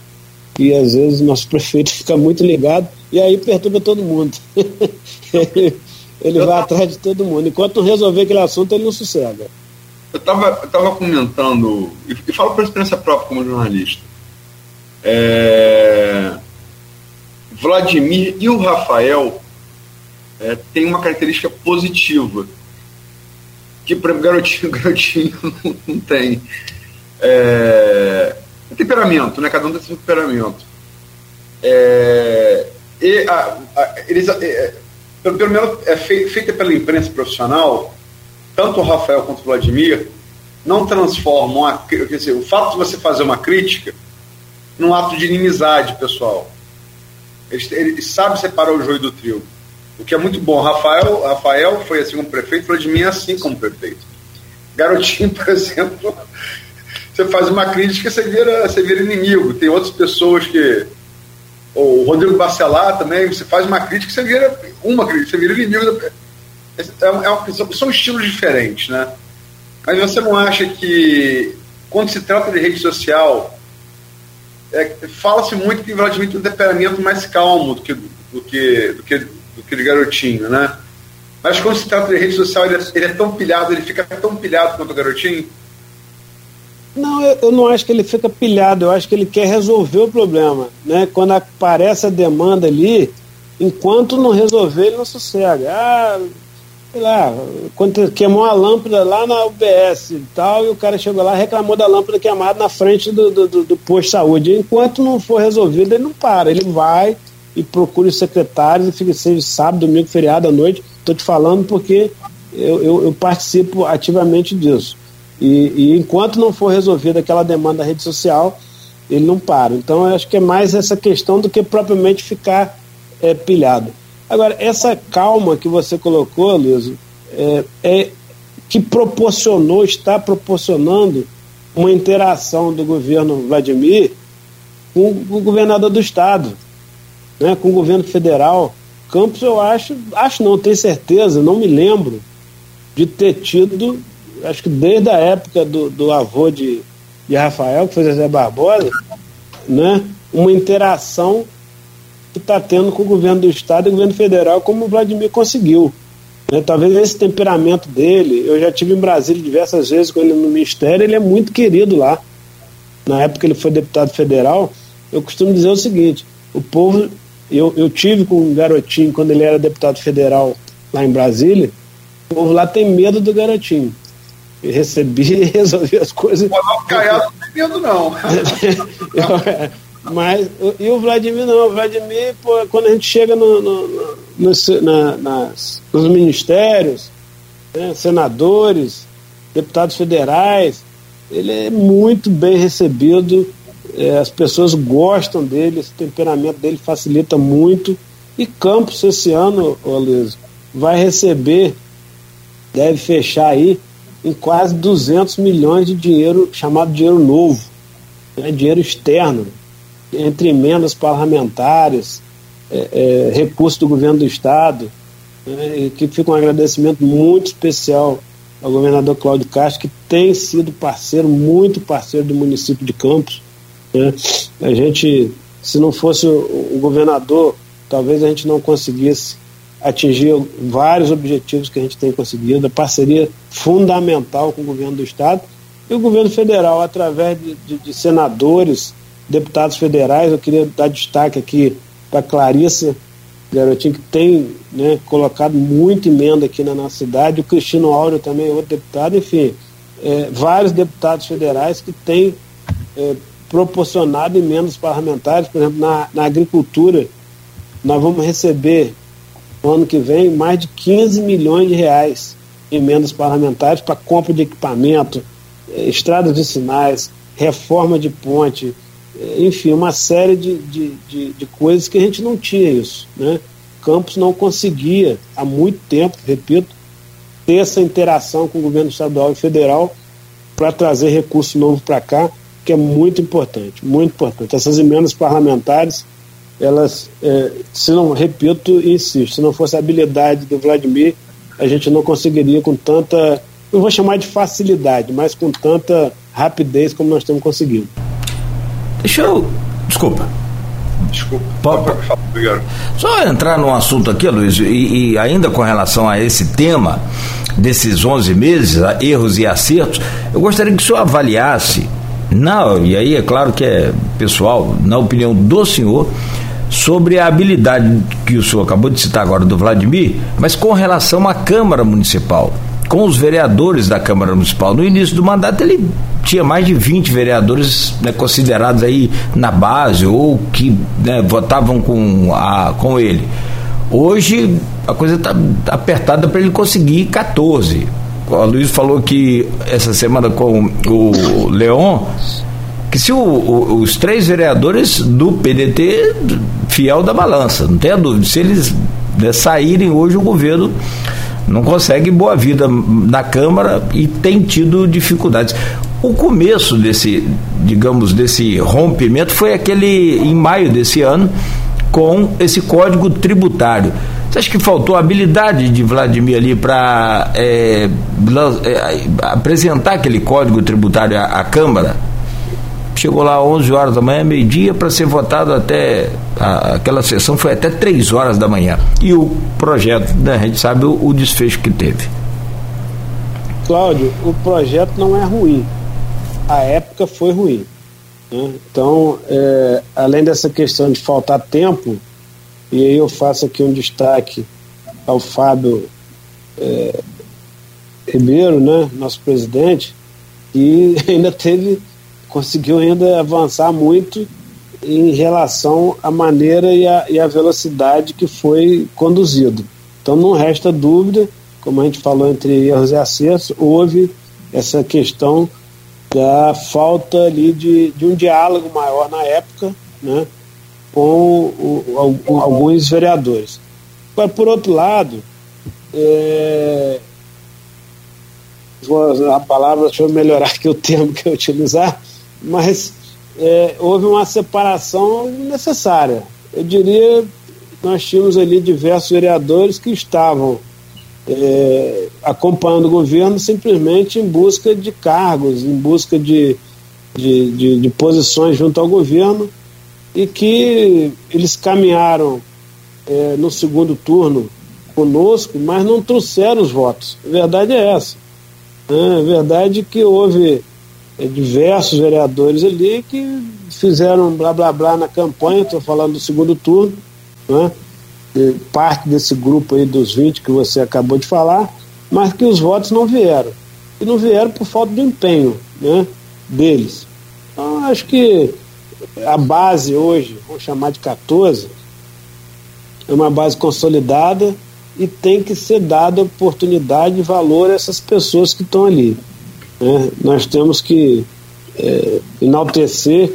e às vezes o nosso prefeito fica muito ligado e aí perturba todo mundo. Ele eu vai tava... atrás de todo mundo. Enquanto resolver aquele assunto, ele não sossega. Eu estava eu tava comentando, e, e falo por experiência própria como jornalista, é... Vladimir e o Rafael é, têm uma característica positiva, que para o Garotinho, Garotinho não, não tem. É... é temperamento, né? Cada um tem seu temperamento. É... E a, a, eles... A, Pelo, pelo menos é feita pela imprensa profissional, tanto o Rafael quanto o Vladimir não transformam a, quer dizer, o fato de você fazer uma crítica num ato de inimizade, pessoal. Eles, eles sabem separar o joio do trigo, o que é muito bom. Rafael, Rafael foi assim como prefeito, Vladimir é assim como prefeito. Garotinho, por exemplo, você faz uma crítica, você vira, você vira inimigo. Tem outras pessoas que... O Rodrigo Bacelar também, você faz uma crítica, você vira uma crítica, você vira inimigo. É uma, são estilos diferentes, né? Mas você não acha que, quando se trata de rede social, é, fala-se muito que o Vladimir tem um temperamento mais calmo do que, do, que, do, que, do que de Garotinho, né? Mas quando se trata de rede social, ele é, ele é tão pilhado, ele fica tão pilhado quanto o Garotinho? Não, eu não acho que ele fica pilhado, eu acho que ele quer resolver o problema, né? Quando aparece a demanda ali, enquanto não resolver, ele não sossega. Ah, sei lá, quando queimou a lâmpada lá na U B S e tal, e o cara chegou lá e reclamou da lâmpada queimada na frente do, do, do, do posto de saúde. Enquanto não for resolvido, ele não para, ele vai e procura os secretários, e fica seja sábado, domingo, feriado, à noite. Estou te falando porque eu, eu, eu participo ativamente disso. E, e enquanto não for resolvida aquela demanda da rede social, ele não para. Então eu acho que é mais essa questão do que propriamente ficar é, pilhado. Agora, essa calma que você colocou, Luísa, é, é que proporcionou, está proporcionando uma interação do governo Vladimir com o governador do estado, né, com o governo federal. Campos, eu acho, acho não, tenho certeza, não me lembro de ter tido... Acho que desde a época do, do avô de, de Rafael, que foi José Barbosa, né, uma interação que está tendo com o governo do estado e o governo federal, como o Vladimir conseguiu, né? Talvez esse temperamento dele, eu já estive em Brasília diversas vezes com ele no ministério, ele é muito querido lá. Na época que ele foi deputado federal, eu costumo dizer o seguinte: o povo, eu, eu tive com um Garotinho quando ele era deputado federal lá em Brasília, o povo lá tem medo do Garotinho. Eu recebi e resolvi as coisas. O Caiado não tem medo, não. Mas, e o Vladimir não. O Vladimir, pô, quando a gente chega no, no, no, na, nas, nos ministérios, né, senadores, deputados federais, ele é muito bem recebido, é, as pessoas gostam dele, esse temperamento dele facilita muito. E Campos, esse ano, Aloísio, vai receber, deve fechar aí, em quase duzentos milhões de dinheiro, chamado dinheiro novo, né, dinheiro externo, entre emendas parlamentares, é, é, recursos do governo do estado, né, e que fica um agradecimento muito especial ao governador Cláudio Castro, que tem sido parceiro, muito parceiro do município de Campos, né? A gente, se não fosse o, o governador, talvez a gente não conseguisse atingir vários objetivos que a gente tem conseguido. A parceria fundamental com o governo do estado e o governo federal, através de, de, de senadores, deputados federais. Eu queria dar destaque aqui para Clarissa Garotinho, que tem, né, colocado muita emenda aqui na nossa cidade. O Cristino Áureo também é outro deputado. Enfim, é, vários deputados federais que têm é, proporcionado emendas parlamentares. Por exemplo, na, na agricultura, nós vamos receber no ano que vem mais de quinze milhões de reais em emendas parlamentares para compra de equipamento, estradas de sinais, reforma de ponte, enfim, uma série de, de, de, de coisas que a gente não tinha isso, né? Campos não conseguia há muito tempo, repito, ter essa interação com o governo estadual e federal para trazer recurso novo para cá, que é muito importante, muito importante. Essas emendas parlamentares, elas, é, se não, repito e insisto, se não fosse a habilidade do Vladimir, a gente não conseguiria com tanta, não vou chamar de facilidade, mas com tanta rapidez como nós temos conseguido. Deixa eu... Desculpa. Desculpa. Pode... Obrigado. Só entrar num assunto aqui, Luiz, e, e ainda com relação a esse tema desses onze meses, erros e acertos, eu gostaria que o senhor avaliasse, não, e aí é claro que é pessoal, na opinião do senhor, sobre a habilidade que o senhor acabou de citar agora do Vladimir, mas com relação à Câmara Municipal, com os vereadores da Câmara Municipal. No início do mandato ele tinha mais de vinte vereadores, né, considerados aí na base ou que, né, votavam com, a, com ele. Hoje a coisa está apertada para ele conseguir catorze. A Luísa falou que essa semana com o Leon, que se o, o, os três vereadores do P D T, fiel da balança, não tenha dúvida, se eles, né, saírem hoje, o governo não consegue boa vida na Câmara e tem tido dificuldades. O começo desse, digamos, desse rompimento foi aquele, em maio desse ano, com esse código tributário. Você acha que faltou a habilidade de Vladimir ali para é, apresentar aquele código tributário à, à Câmara? Chegou lá às onze horas da manhã, meio-dia, para ser votado até... A, aquela sessão foi até três horas da manhã. E o projeto, né, a gente sabe o, o desfecho que teve. Cláudio, o projeto não é ruim. A época foi ruim, né? Então, é, além dessa questão de faltar tempo, e aí eu faço aqui um destaque ao Fábio é, Ribeiro, né, nosso presidente, que ainda teve... conseguiu ainda avançar muito em relação à maneira e à, e à velocidade que foi conduzido. Então não resta dúvida, como a gente falou, entre erros e acertos, houve essa questão da falta ali de, de um diálogo maior na época, né, com o, o, alguns vereadores. Mas, por outro lado, é... a palavra, deixa eu melhorar aqui o termo que eu utilizar, mas é, houve uma separação necessária. Eu diria, nós tínhamos ali diversos vereadores que estavam é, acompanhando o governo simplesmente em busca de cargos, em busca de, de, de, de posições junto ao governo, e que eles caminharam é, no segundo turno conosco, mas não trouxeram os votos. A verdade é essa. É verdade que houve diversos vereadores ali que fizeram blá blá blá na campanha, estou falando do segundo turno, né? Parte desse grupo aí dos vinte que você acabou de falar, mas que os votos não vieram, e não vieram por falta de empenho, né, deles. Então acho que a base hoje, vamos chamar de catorze, é uma base consolidada e tem que ser dada oportunidade e valor a essas pessoas que estão ali, né? Nós temos que é, enaltecer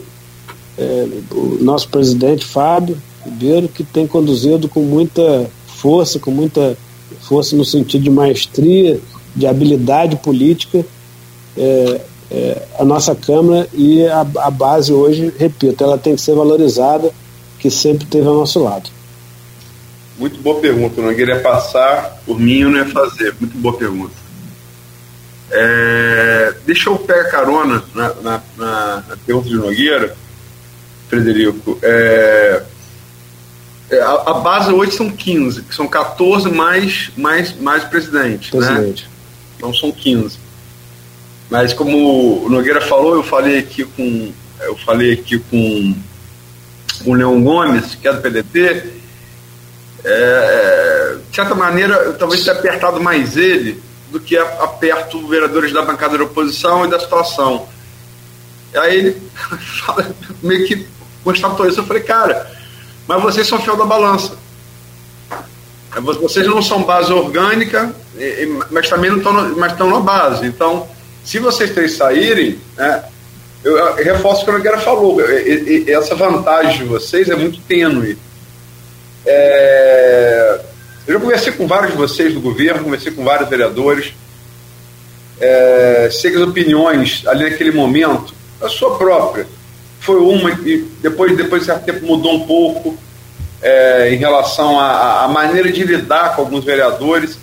é, o nosso presidente Fábio Ribeiro, que tem conduzido com muita força, com muita força no sentido de maestria, de habilidade política, é, é, a nossa Câmara, e a, a base hoje, repito, ela tem que ser valorizada, que sempre esteve ao nosso lado. Muito boa pergunta, Nogueira. É passar por mim, eu não ia fazer. Muito boa pergunta. É, deixa eu pegar carona na, na, na, na pergunta de Nogueira, Frederico. É, a, a base hoje são quinze, que são quatorze mais, mais, mais presidente, presidente. Né? Então são quinze. Mas como o Nogueira falou, eu falei aqui com eu falei aqui com o Leão Gomes, que é do P D T, é, de certa maneira, eu talvez tenha apertado mais ele do que aperto vereadores da bancada da oposição e da situação. Aí ele fala, meio que constatou isso. Eu falei, cara, mas vocês são fiel da balança. Vocês não são base orgânica, mas também não estão, mas estão na base. Então, se vocês três saírem, né, eu reforço o que o Nogueira falou, essa vantagem de vocês é muito tênue. É... Eu já conversei com vários de vocês do governo, conversei com vários vereadores, é... sei que as opiniões ali naquele momento, a sua própria, foi uma e depois, depois de certo tempo mudou um pouco, é... em relação à maneira de lidar com alguns vereadores.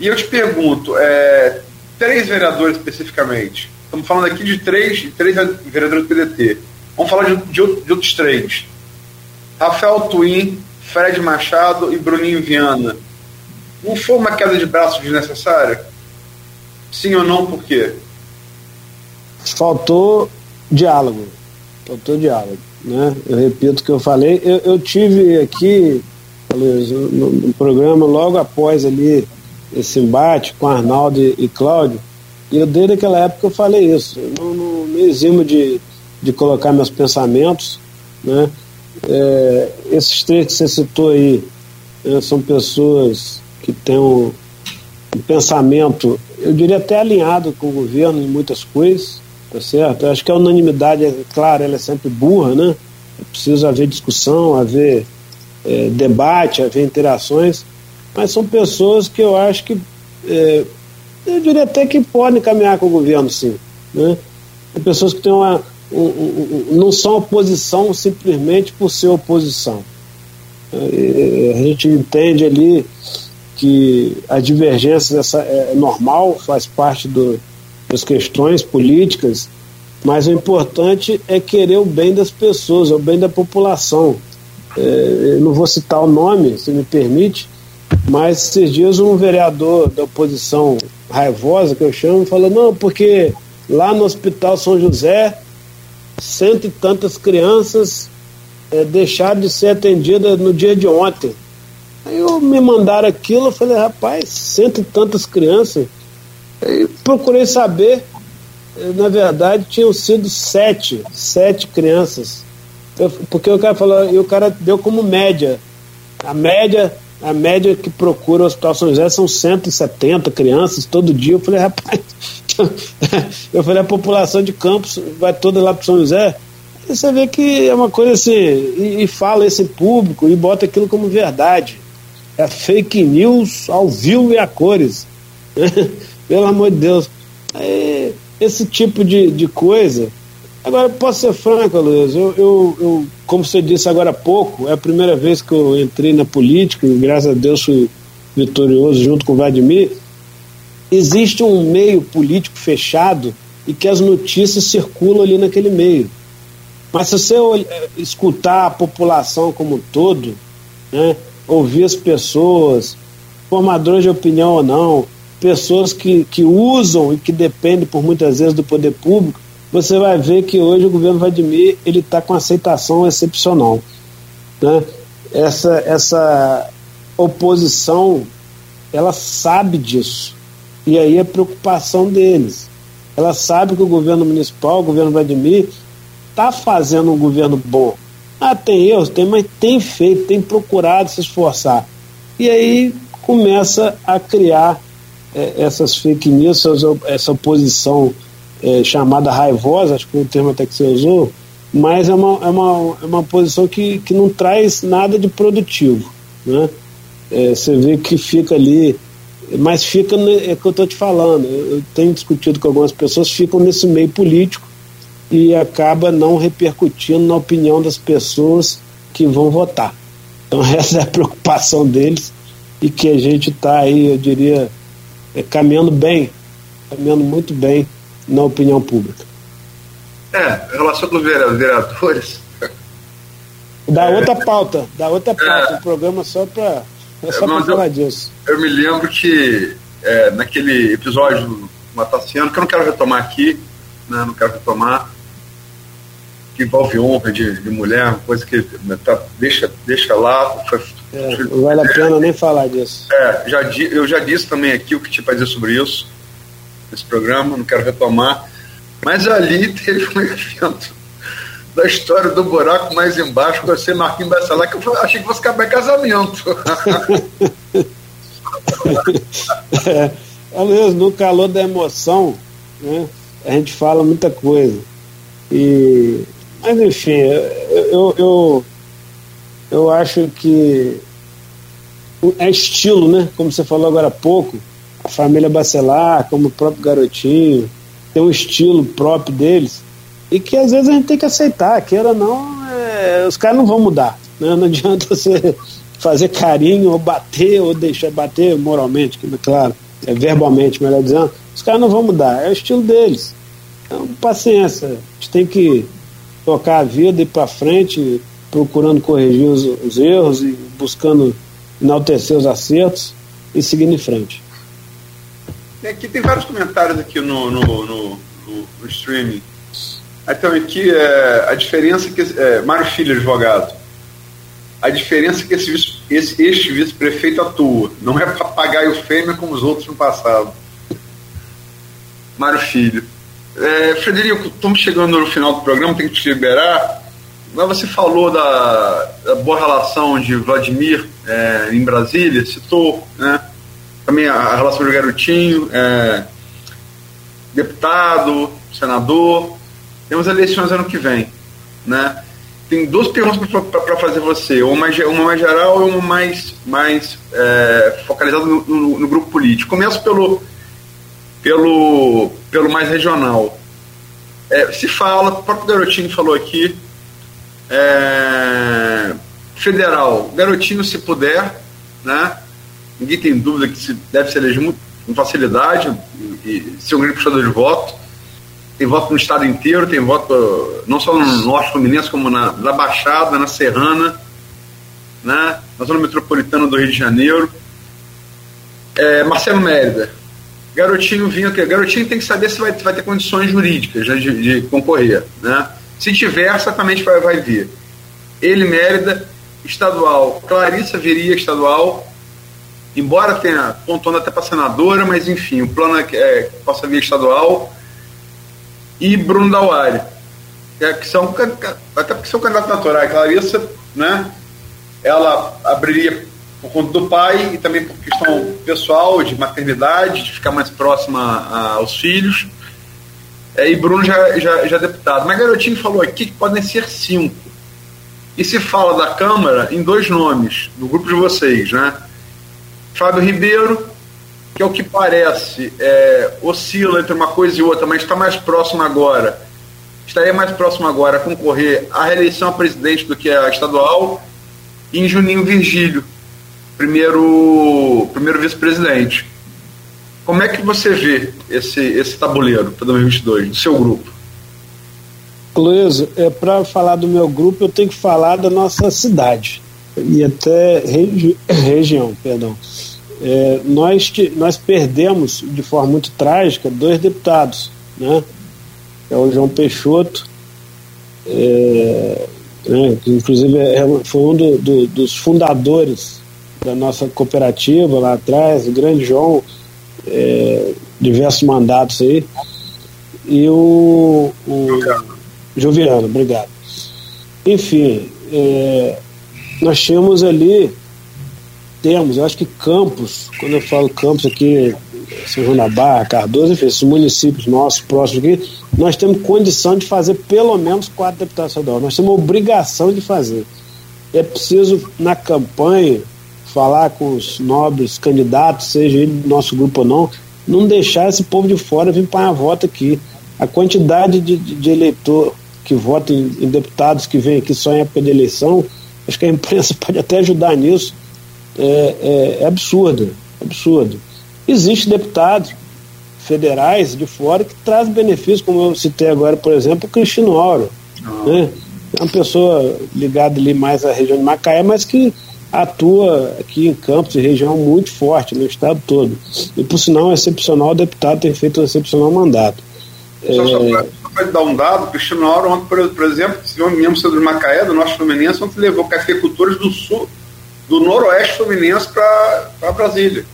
E eu te pergunto, é... três vereadores especificamente, estamos falando aqui de três, de três vereadores do P D T, vamos falar de, de, de outros três: Rafael Twin, Fred Machado e Bruninho Viana. Não foi uma queda de braço desnecessária? Sim ou não, por quê? Faltou diálogo. Faltou diálogo. Né? Eu repito o que eu falei. Eu, eu tive aqui, Luiz, no, no programa, logo após ali esse embate com Arnaldo e, e Cláudio, e eu desde aquela época eu falei isso. Eu não, não me eximo de, de colocar meus pensamentos, né? É, esses três que você citou aí, né, são pessoas que têm um, um pensamento, eu diria até alinhado com o governo em muitas coisas, tá certo? Eu acho que a unanimidade, é claro, ela é sempre burra, né? É preciso haver discussão, haver é, debate, haver interações, mas são pessoas que eu acho que é, eu diria até que podem caminhar com o governo, sim, né? Tem pessoas que têm uma não são oposição simplesmente por ser oposição. A gente entende ali que a divergência dessa é normal, faz parte do, das questões políticas, mas o importante é querer o bem das pessoas, o bem da população. Eu não vou citar o nome, se me permite, mas esses dias um vereador da oposição raivosa, que eu chamo, falou, não, porque lá no Hospital São José cento e tantas crianças é, deixaram de ser atendidas no dia de ontem. Aí eu me mandaram aquilo, eu falei, rapaz, cento e tantas crianças. Aí procurei saber, na verdade tinham sido sete, sete crianças. Eu, porque o cara falou, e o cara deu como média. A média, a média que procura o Hospital São José são cento e setenta crianças todo dia. Eu falei, rapaz. Eu falei, a população de Campos vai toda lá para São José. E você vê que é uma coisa assim, e, e fala isso em público e bota aquilo como verdade. É fake news ao vivo e a cores. Pelo amor de Deus. Aí, esse tipo de, de coisa. Agora, posso ser franco, Luiz, eu, eu, eu, como você disse agora há pouco, é a primeira vez que eu entrei na política, e graças a Deus fui vitorioso junto com o Vladimir. Existe um meio político fechado e que as notícias circulam ali naquele meio. Mas se você escutar a população como um todo, né, ouvir as pessoas, formadores de opinião ou não, pessoas que, que usam e que dependem por muitas vezes do poder público, você vai ver que hoje o governo Vladimir está com aceitação excepcional. Né? Essa, essa oposição, ela sabe disso. E aí a preocupação deles. Ela sabe que o governo municipal, o governo Vladimir, está fazendo um governo bom. Ah, tem erros? Tem, mas tem feito, tem procurado se esforçar. E aí começa a criar é, essas fake news, essa oposição é, chamada raivosa, acho que foi o termo até que você usou, mas é uma, é uma, é uma posição que, que não traz nada de produtivo. Né? É, você vê que fica ali. Mas fica, é o que eu estou te falando, eu tenho discutido com algumas pessoas, ficam nesse meio político e acaba não repercutindo na opinião das pessoas que vão votar. Então essa é a preocupação deles e que a gente está aí, eu diria, é, caminhando bem caminhando muito bem na opinião pública. É, em relação dos vereadores... Da outra pauta, da outra pauta, é, o programa só para falar disso. Eu me lembro que é, naquele episódio do Matassiano, que eu não quero retomar aqui, né, não quero retomar, que envolve honra de, de mulher, uma coisa que tá, deixa, deixa lá. Foi, é, foi, não vale é, a pena nem falar disso. É, já, eu já disse também aqui o que tinha para dizer sobre isso, nesse programa, não quero retomar, mas ali teve um evento da história do buraco mais embaixo, com você, Marquinhos Bacelar, que eu achei que fosse acabar em casamento. É, aliás, no calor da emoção, né, a gente fala muita coisa. E, mas, enfim, eu, eu, eu acho que é estilo, né? Como você falou agora há pouco, a família Bacelar, como o próprio Garotinho, tem um estilo próprio deles. E que às vezes a gente tem que aceitar, queira ou não, é, os caras não vão mudar, né? Não adianta você fazer carinho ou bater, ou deixar bater moralmente, claro, é, verbalmente, melhor dizendo, os caras não vão mudar, é o estilo deles. Então, paciência, a gente tem que tocar a vida e ir pra frente, procurando corrigir os, os erros e buscando enaltecer os acertos e seguindo em frente. É, aqui tem vários comentários aqui no, no, no, no, no streaming. Então aqui é, a diferença que é, Mário Filho, advogado, a diferença que esse, esse, este vice-prefeito atua, não é papagaio fêmea como os outros no passado. Mário Filho, é, Frederico, estamos chegando no final do programa, tem que te liberar, mas você falou da, da boa relação de Vladimir é, em Brasília, citou, né, também a, a relação do Garotinho, é, deputado, senador. Temos eleições ano que vem, né? Tem duas perguntas para fazer você, uma mais, uma mais geral e uma mais, mais é, focalizada no, no, no grupo político. Começo pelo, pelo, pelo mais regional. É, se fala, o próprio Garotinho falou aqui, é, federal, Garotinho se puder, né? Ninguém tem dúvida que se deve se eleger muito, com facilidade e, e ser um grande puxador de voto. Tem voto no estado inteiro, tem voto não só no norte fluminense, como na, na Baixada, na Serrana, né, na zona metropolitana do Rio de Janeiro. É, Marcelo Mérida, Garotinho vinha aqui. Garotinho tem que saber se vai, vai ter condições jurídicas, né, de, de concorrer, né? Se tiver, certamente vai, vai vir. Ele, Mérida, estadual. Clarissa viria estadual, embora tenha pontuando até para senadora, mas enfim, o plano é que é, possa vir estadual. E Bruno Dauari, que são, até porque são candidatos naturais. Clarissa, né, ela abriria por conta do pai e também por questão pessoal, de maternidade, de ficar mais próxima a, aos filhos. É, e Bruno já, já, já é deputado. Mas Garotinho falou aqui que podem ser cinco. E se fala da Câmara em dois nomes, do grupo de vocês, né? Fábio Ribeiro, que é o que parece, é, oscila entre uma coisa e outra, mas está mais próximo agora, estaria mais próximo agora a concorrer à reeleição a presidente do que a estadual, e em Juninho Virgílio, primeiro, primeiro vice-presidente. Como é que você vê esse, esse tabuleiro para dois mil e vinte e dois, do seu grupo? Luísa, é, para falar do meu grupo, eu tenho que falar da nossa cidade, e até regi- região, perdão. É, nós, nós perdemos de forma muito trágica dois deputados, né? É o João Peixoto, é, né, que inclusive é, foi um do, do, dos fundadores da nossa cooperativa lá atrás, o grande João, é, diversos mandatos aí, e o, o Joviano, obrigado. Enfim, é, nós tínhamos ali Temos, eu acho que Campos, quando eu falo Campos aqui, São João da Barra, Cardoso, enfim, esses municípios nossos próximos aqui, nós temos condição de fazer pelo menos quatro deputados estaduais, nós temos obrigação de fazer. É preciso, na campanha, falar com os nobres candidatos, seja ele do nosso grupo ou não, não deixar esse povo de fora vir para a voto aqui. A quantidade de, de, de eleitor que vota em, em deputados que vem aqui só em época de eleição, acho que a imprensa pode até ajudar nisso. É, é, é absurdo, absurdo. Existe deputado federais de fora que trazem benefícios, como eu citei agora, por exemplo, o Cristino Auro, né? É uma pessoa ligada ali mais à região de Macaé, mas que atua aqui em Campos e região muito forte no estado todo. E, por sinal, um excepcional deputado tem feito um excepcional mandato. Só, é... só para dar um dado, Cristino Auro, por, por exemplo, se viu um membro do Macaé, do Norte Fluminense, onde levou cafeicultores do sul, do Noroeste Fluminense para Brasília.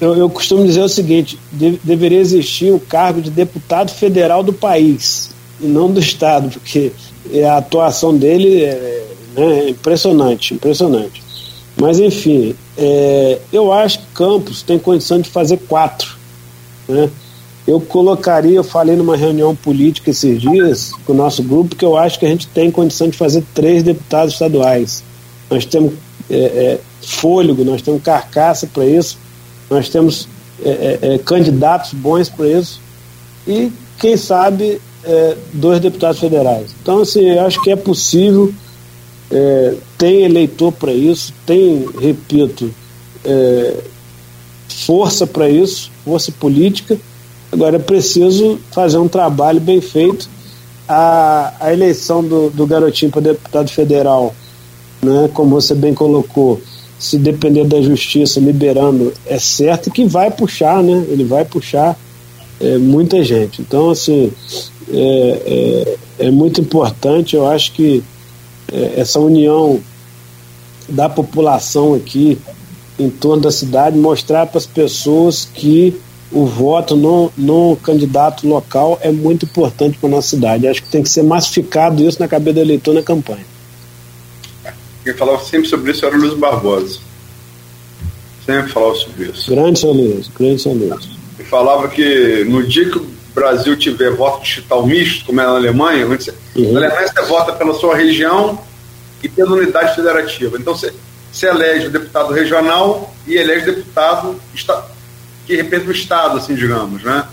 Eu, eu costumo dizer o seguinte: de, deveria existir o cargo de deputado federal do país e não do estado, porque a atuação dele é, né, é impressionante, impressionante. Mas enfim, é, eu acho que Campos tem condição de fazer quatro, né? Eu colocaria, eu falei numa reunião política esses dias com o nosso grupo, que eu acho que a gente tem condição de fazer três deputados estaduais. Nós temos é, é, fôlego, nós temos carcaça para isso, nós temos é, é, candidatos bons para isso e, quem sabe, é, dois deputados federais. Então, assim, eu acho que é possível, é, tem eleitor para isso, tem, repito, é, força para isso, força política. Agora é preciso fazer um trabalho bem feito. A, a eleição do, do Garotinho para deputado federal, né, como você bem colocou, se depender da justiça liberando, é certo que vai puxar, né? Ele vai puxar é, muita gente. Então, assim, é, é, é muito importante. Eu acho que é, essa união da população aqui em torno da cidade, mostrar para as pessoas que o voto no, no candidato local é muito importante para a nossa cidade. Acho que tem que ser massificado isso na cabeça do eleitor na campanha. Quem falava sempre sobre isso era o Luiz Barbosa. Sempre falava sobre isso. Grande São Luís, grande São Luís. Ele falava que no dia que o Brasil tiver voto digital misto, como é na Alemanha, você, uhum. na Alemanha você vota pela sua região e pela unidade federativa. Então você, você elege o deputado regional e elege o deputado esta, que representa o Estado, assim, digamos, né?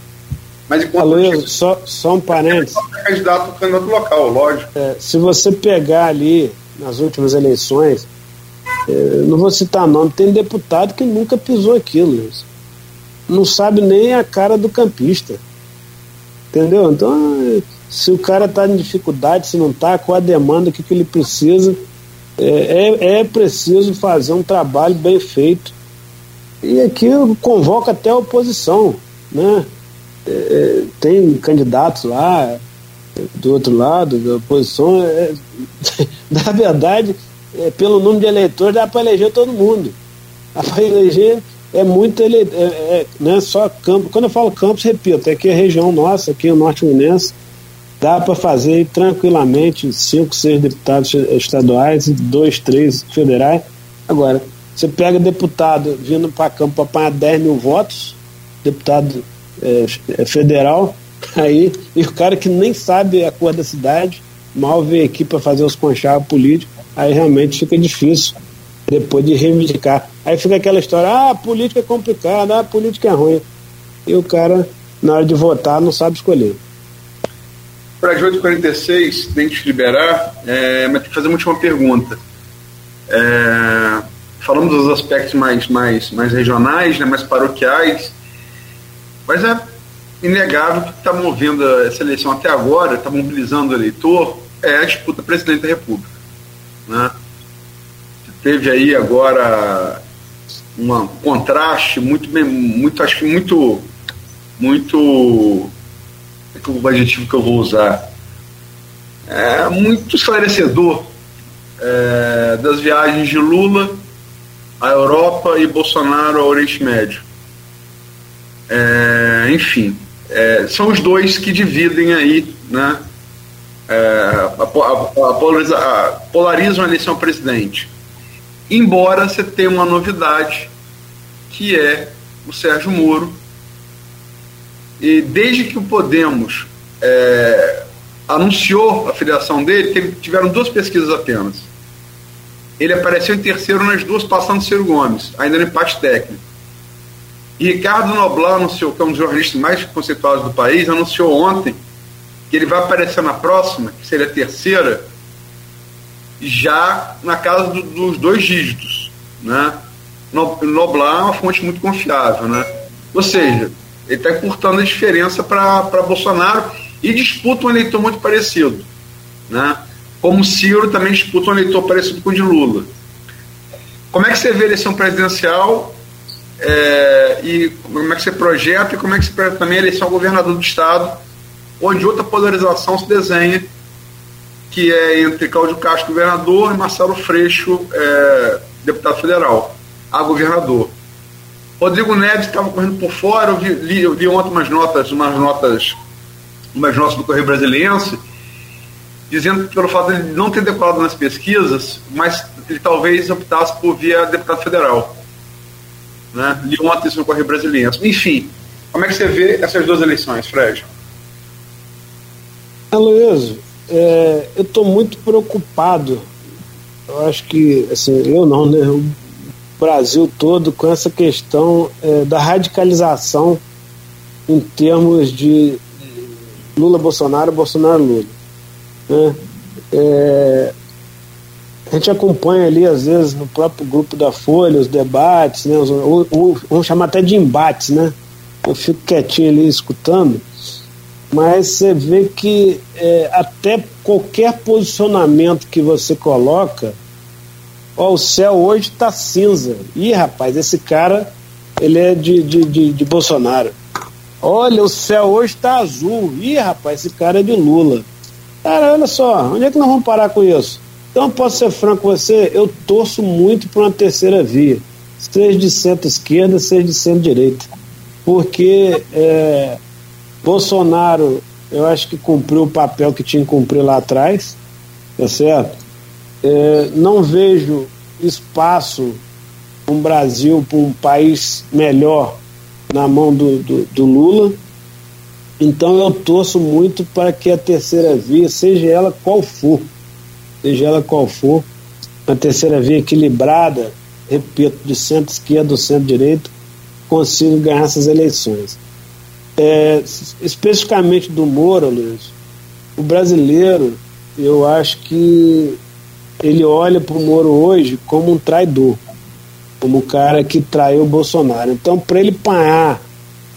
Mas enquanto Aloísio, tipo, só, só um parênteses. É candidato, candidato local, lógico. É, se você pegar ali nas últimas eleições, não vou citar nome, tem deputado que nunca pisou aquilo, não sabe nem a cara do campista, entendeu? Então, se o cara está em dificuldade, se não está, qual a demanda, o que, que ele precisa, é, é preciso fazer um trabalho bem feito. E aqui eu convoco até a oposição, né? É, tem candidatos lá do outro lado, da oposição, é, na verdade, é, pelo número de eleitores dá para eleger todo mundo. Dá para eleger, é muito eleitor, é, é, não é só Campos. Quando eu falo Campos, repito, é que a região nossa, aqui o Norte Fluminense, dá para fazer tranquilamente cinco, seis deputados estaduais e dois, três federais. Agora, você pega deputado vindo para Campos para apanhar dez mil votos, deputado é, federal. Aí, e o cara que nem sabe a cor da cidade, mal vem aqui para fazer os conchavos políticos, aí realmente fica difícil depois de reivindicar. Aí fica aquela história: ah, a política é complicada, ah, a política é ruim. E o cara, na hora de votar, não sabe escolher. Para Júlio de quarenta e seis, tem que te liberar, é, mas tem que fazer uma última pergunta. É, falamos dos aspectos mais, mais, mais regionais, né, mais paroquiais, mas é inegável que está movendo essa eleição até agora, está mobilizando o eleitor, é a disputa presidente da República, né? Teve aí agora um contraste muito, muito, acho que muito, muito, é que o adjetivo que eu vou usar, é muito esclarecedor é, das viagens de Lula à Europa e Bolsonaro ao Oriente Médio. É, enfim, É, são os dois que dividem aí, né, é, a, a, a polariza, a, polarizam a eleição presidente. Embora você tenha uma novidade, que é o Sérgio Moro. E desde que o Podemos é, anunciou a filiação dele, teve, tiveram duas pesquisas apenas. Ele apareceu em terceiro nas duas, passando Ciro Gomes, ainda no empate técnico. E Ricardo Noblar anunciou, que é um dos jornalistas mais conceituados do país, anunciou ontem que ele vai aparecer na próxima, que seria a terceira, já na casa do, dos dois dígitos, né? Noblar é uma fonte muito confiável, né? Ou seja, Ele está encurtando a diferença para Bolsonaro e disputa um eleitor muito parecido, né? Como Ciro também disputa um eleitor parecido com o de Lula. Como é que você vê a eleição presidencial, é, e como é que você projeta, e como é que você projeta também a eleição ao governador do estado, onde outra polarização se desenha, que é entre Cláudio Castro, governador, e Marcelo Freixo, é, deputado federal, a governador. Rodrigo Neves estava correndo por fora. Eu vi, li, eu vi ontem umas notas, umas notas, umas notas do Correio Brasiliense, dizendo que pelo fato de ele não ter decorado nas pesquisas, mas ele talvez optasse por via deputado federal, né? Li ontem isso no Correio Brasiliense. Enfim, como é que você vê essas duas eleições, Fred? Aloísio, é, eu estou muito preocupado. Eu acho que, assim, eu não, né? Eu, Brasil todo, com essa questão é, da radicalização em termos de Lula-Bolsonaro, Bolsonaro-Lula, né? É, a gente acompanha ali, às vezes, no próprio grupo da Folha, os debates, né? Os, ou, ou, vamos chamar até de embates, né? Eu fico quietinho ali escutando, mas você vê que é, até qualquer posicionamento que você coloca, ó, o céu hoje tá cinza. Ih, rapaz, esse cara, ele é de, de, de, de Bolsonaro. Olha, o céu hoje tá azul. Ih, rapaz, esse cara é de Lula. Cara, olha só, onde é que nós vamos parar com isso? Então, posso ser franco com você, eu torço muito para uma terceira via. Seja de centro-esquerda, seja de centro-direita. Porque é, Bolsonaro, eu acho que cumpriu o papel que tinha que cumprir lá atrás, tá certo? É, não vejo espaço para um Brasil, para um país melhor na mão do, do, do Lula. Então eu torço muito para que a terceira via, seja ela qual for, seja ela qual for, a terceira via equilibrada, repito, de centro-esquerda ou centro-direita, consiga ganhar essas eleições. É, especificamente do Moro, Luiz, o brasileiro, eu acho que ele olha para o Moro hoje como um traidor, como um cara que traiu o Bolsonaro. Então, para ele parar,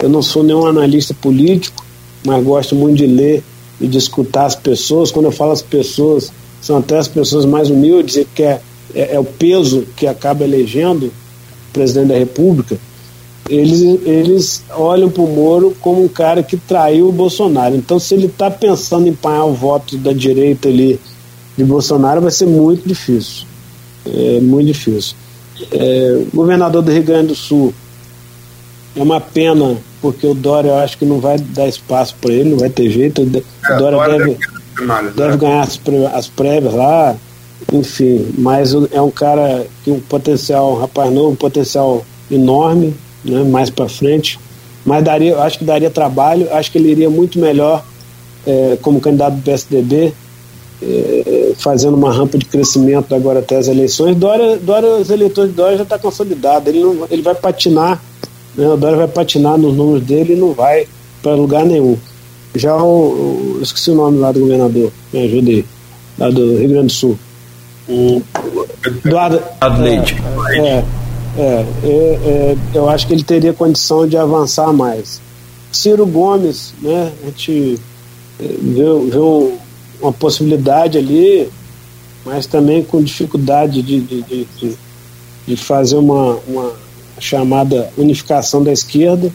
eu não sou nenhum analista político, mas gosto muito de ler e de escutar as pessoas. Quando eu falo as pessoas, são até as pessoas mais humildes, que é, é, é o peso que acaba elegendo o presidente da República. Eles, eles olham para o Moro como um cara que traiu o Bolsonaro. Então, se ele está pensando em parar o voto da direita ali de Bolsonaro, vai ser muito difícil, é, muito difícil. É, governador do Rio Grande do Sul, é uma pena, porque o Dória, eu acho que não vai dar espaço para ele, não vai ter jeito. O é, Dória, Dória deve, deve, deve ganhar as, as prévias lá, enfim, mas é um cara que um potencial, um rapaz novo, um potencial enorme, né, mais para frente, mas daria, eu acho que daria trabalho, acho que ele iria muito melhor é, como candidato do P S D B, fazendo uma rampa de crescimento agora até as eleições. Dória, Dória, os eleitores de Dória já está consolidado, ele, não, ele vai patinar, né? O Dória vai patinar nos números dele e não vai para lugar nenhum. Já o, eu esqueci o nome lá do governador, me ajuda aí, lá do Rio Grande do Sul, o Eduardo Leite. É, é, é, é, é, eu acho que ele teria condição de avançar mais. Ciro Gomes, né, a gente viu, viu uma possibilidade ali, mas também com dificuldade de, de, de, de fazer uma, uma chamada unificação da esquerda.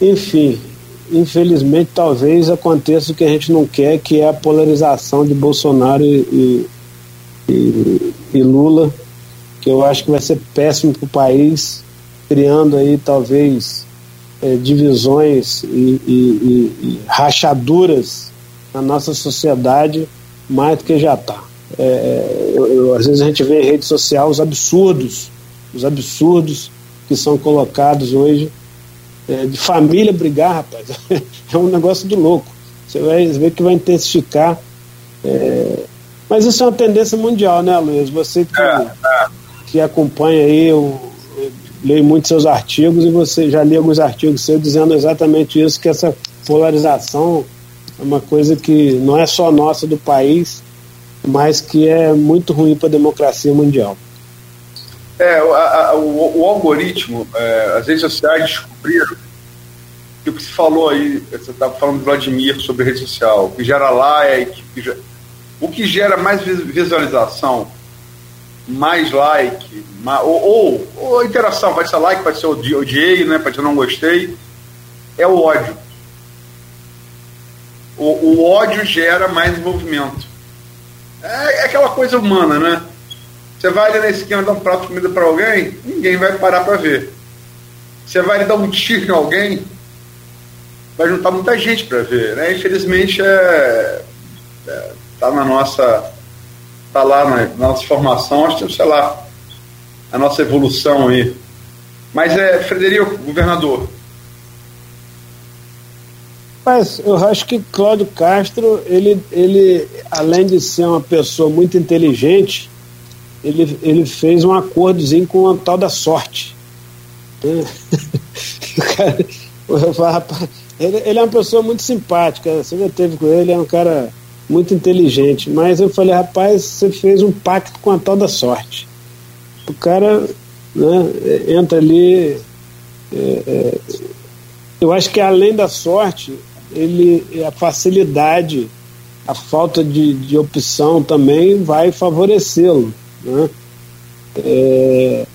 Enfim, infelizmente talvez aconteça o que a gente não quer, que é a polarização de Bolsonaro e, e, e Lula, que eu acho que vai ser péssimo para o país, criando aí talvez é, divisões e, e, e, e rachaduras na nossa sociedade, mais do que já está. É, eu, eu, às vezes a gente vê em rede social os absurdos, os absurdos que são colocados hoje, é, de família brigar, rapaz, é um negócio de louco. Você vai ver que vai intensificar. É, mas isso é uma tendência mundial, né, Luiz? Você que, que acompanha aí, eu, eu leio muitos seus artigos, e você já li alguns artigos seus dizendo exatamente isso, que essa polarização é uma coisa que não é só nossa do país, mas que é muito ruim para a democracia mundial. É, a, a, o, o algoritmo, é, as redes sociais descobriram que o que se falou aí, você estava falando do Vladimir sobre rede social, o que gera like, o que gera, o que gera mais visualização, mais like, mais, ou, ou, ou interação, pode ser like, pode ser odiei, né, pode ser não gostei, é o ódio. O, o ódio gera mais envolvimento. É, é aquela coisa humana, né? Você vai ali na esquina dar um prato de comida para alguém, ninguém vai parar para ver. Você vai ali dar um tiro em alguém, vai juntar muita gente para ver, né? Infelizmente é, é, tá na nossa, tá lá na, na nossa formação, acho que sei lá, a nossa evolução aí. Mas é, Frederico, governador. Mas eu acho que Cláudio Castro, ele, ele além de ser uma pessoa muito inteligente, ele, ele fez um acordozinho com o tal da sorte. O cara, eu falo, rapaz, ele, ele é uma pessoa muito simpática, você já teve com ele, é um cara muito inteligente, mas eu falei, rapaz, você fez um pacto com a tal da sorte. O cara, né, entra ali, é, é, eu acho que além da sorte, ele, a facilidade, a falta de, de opção também vai favorecê-lo, né? É,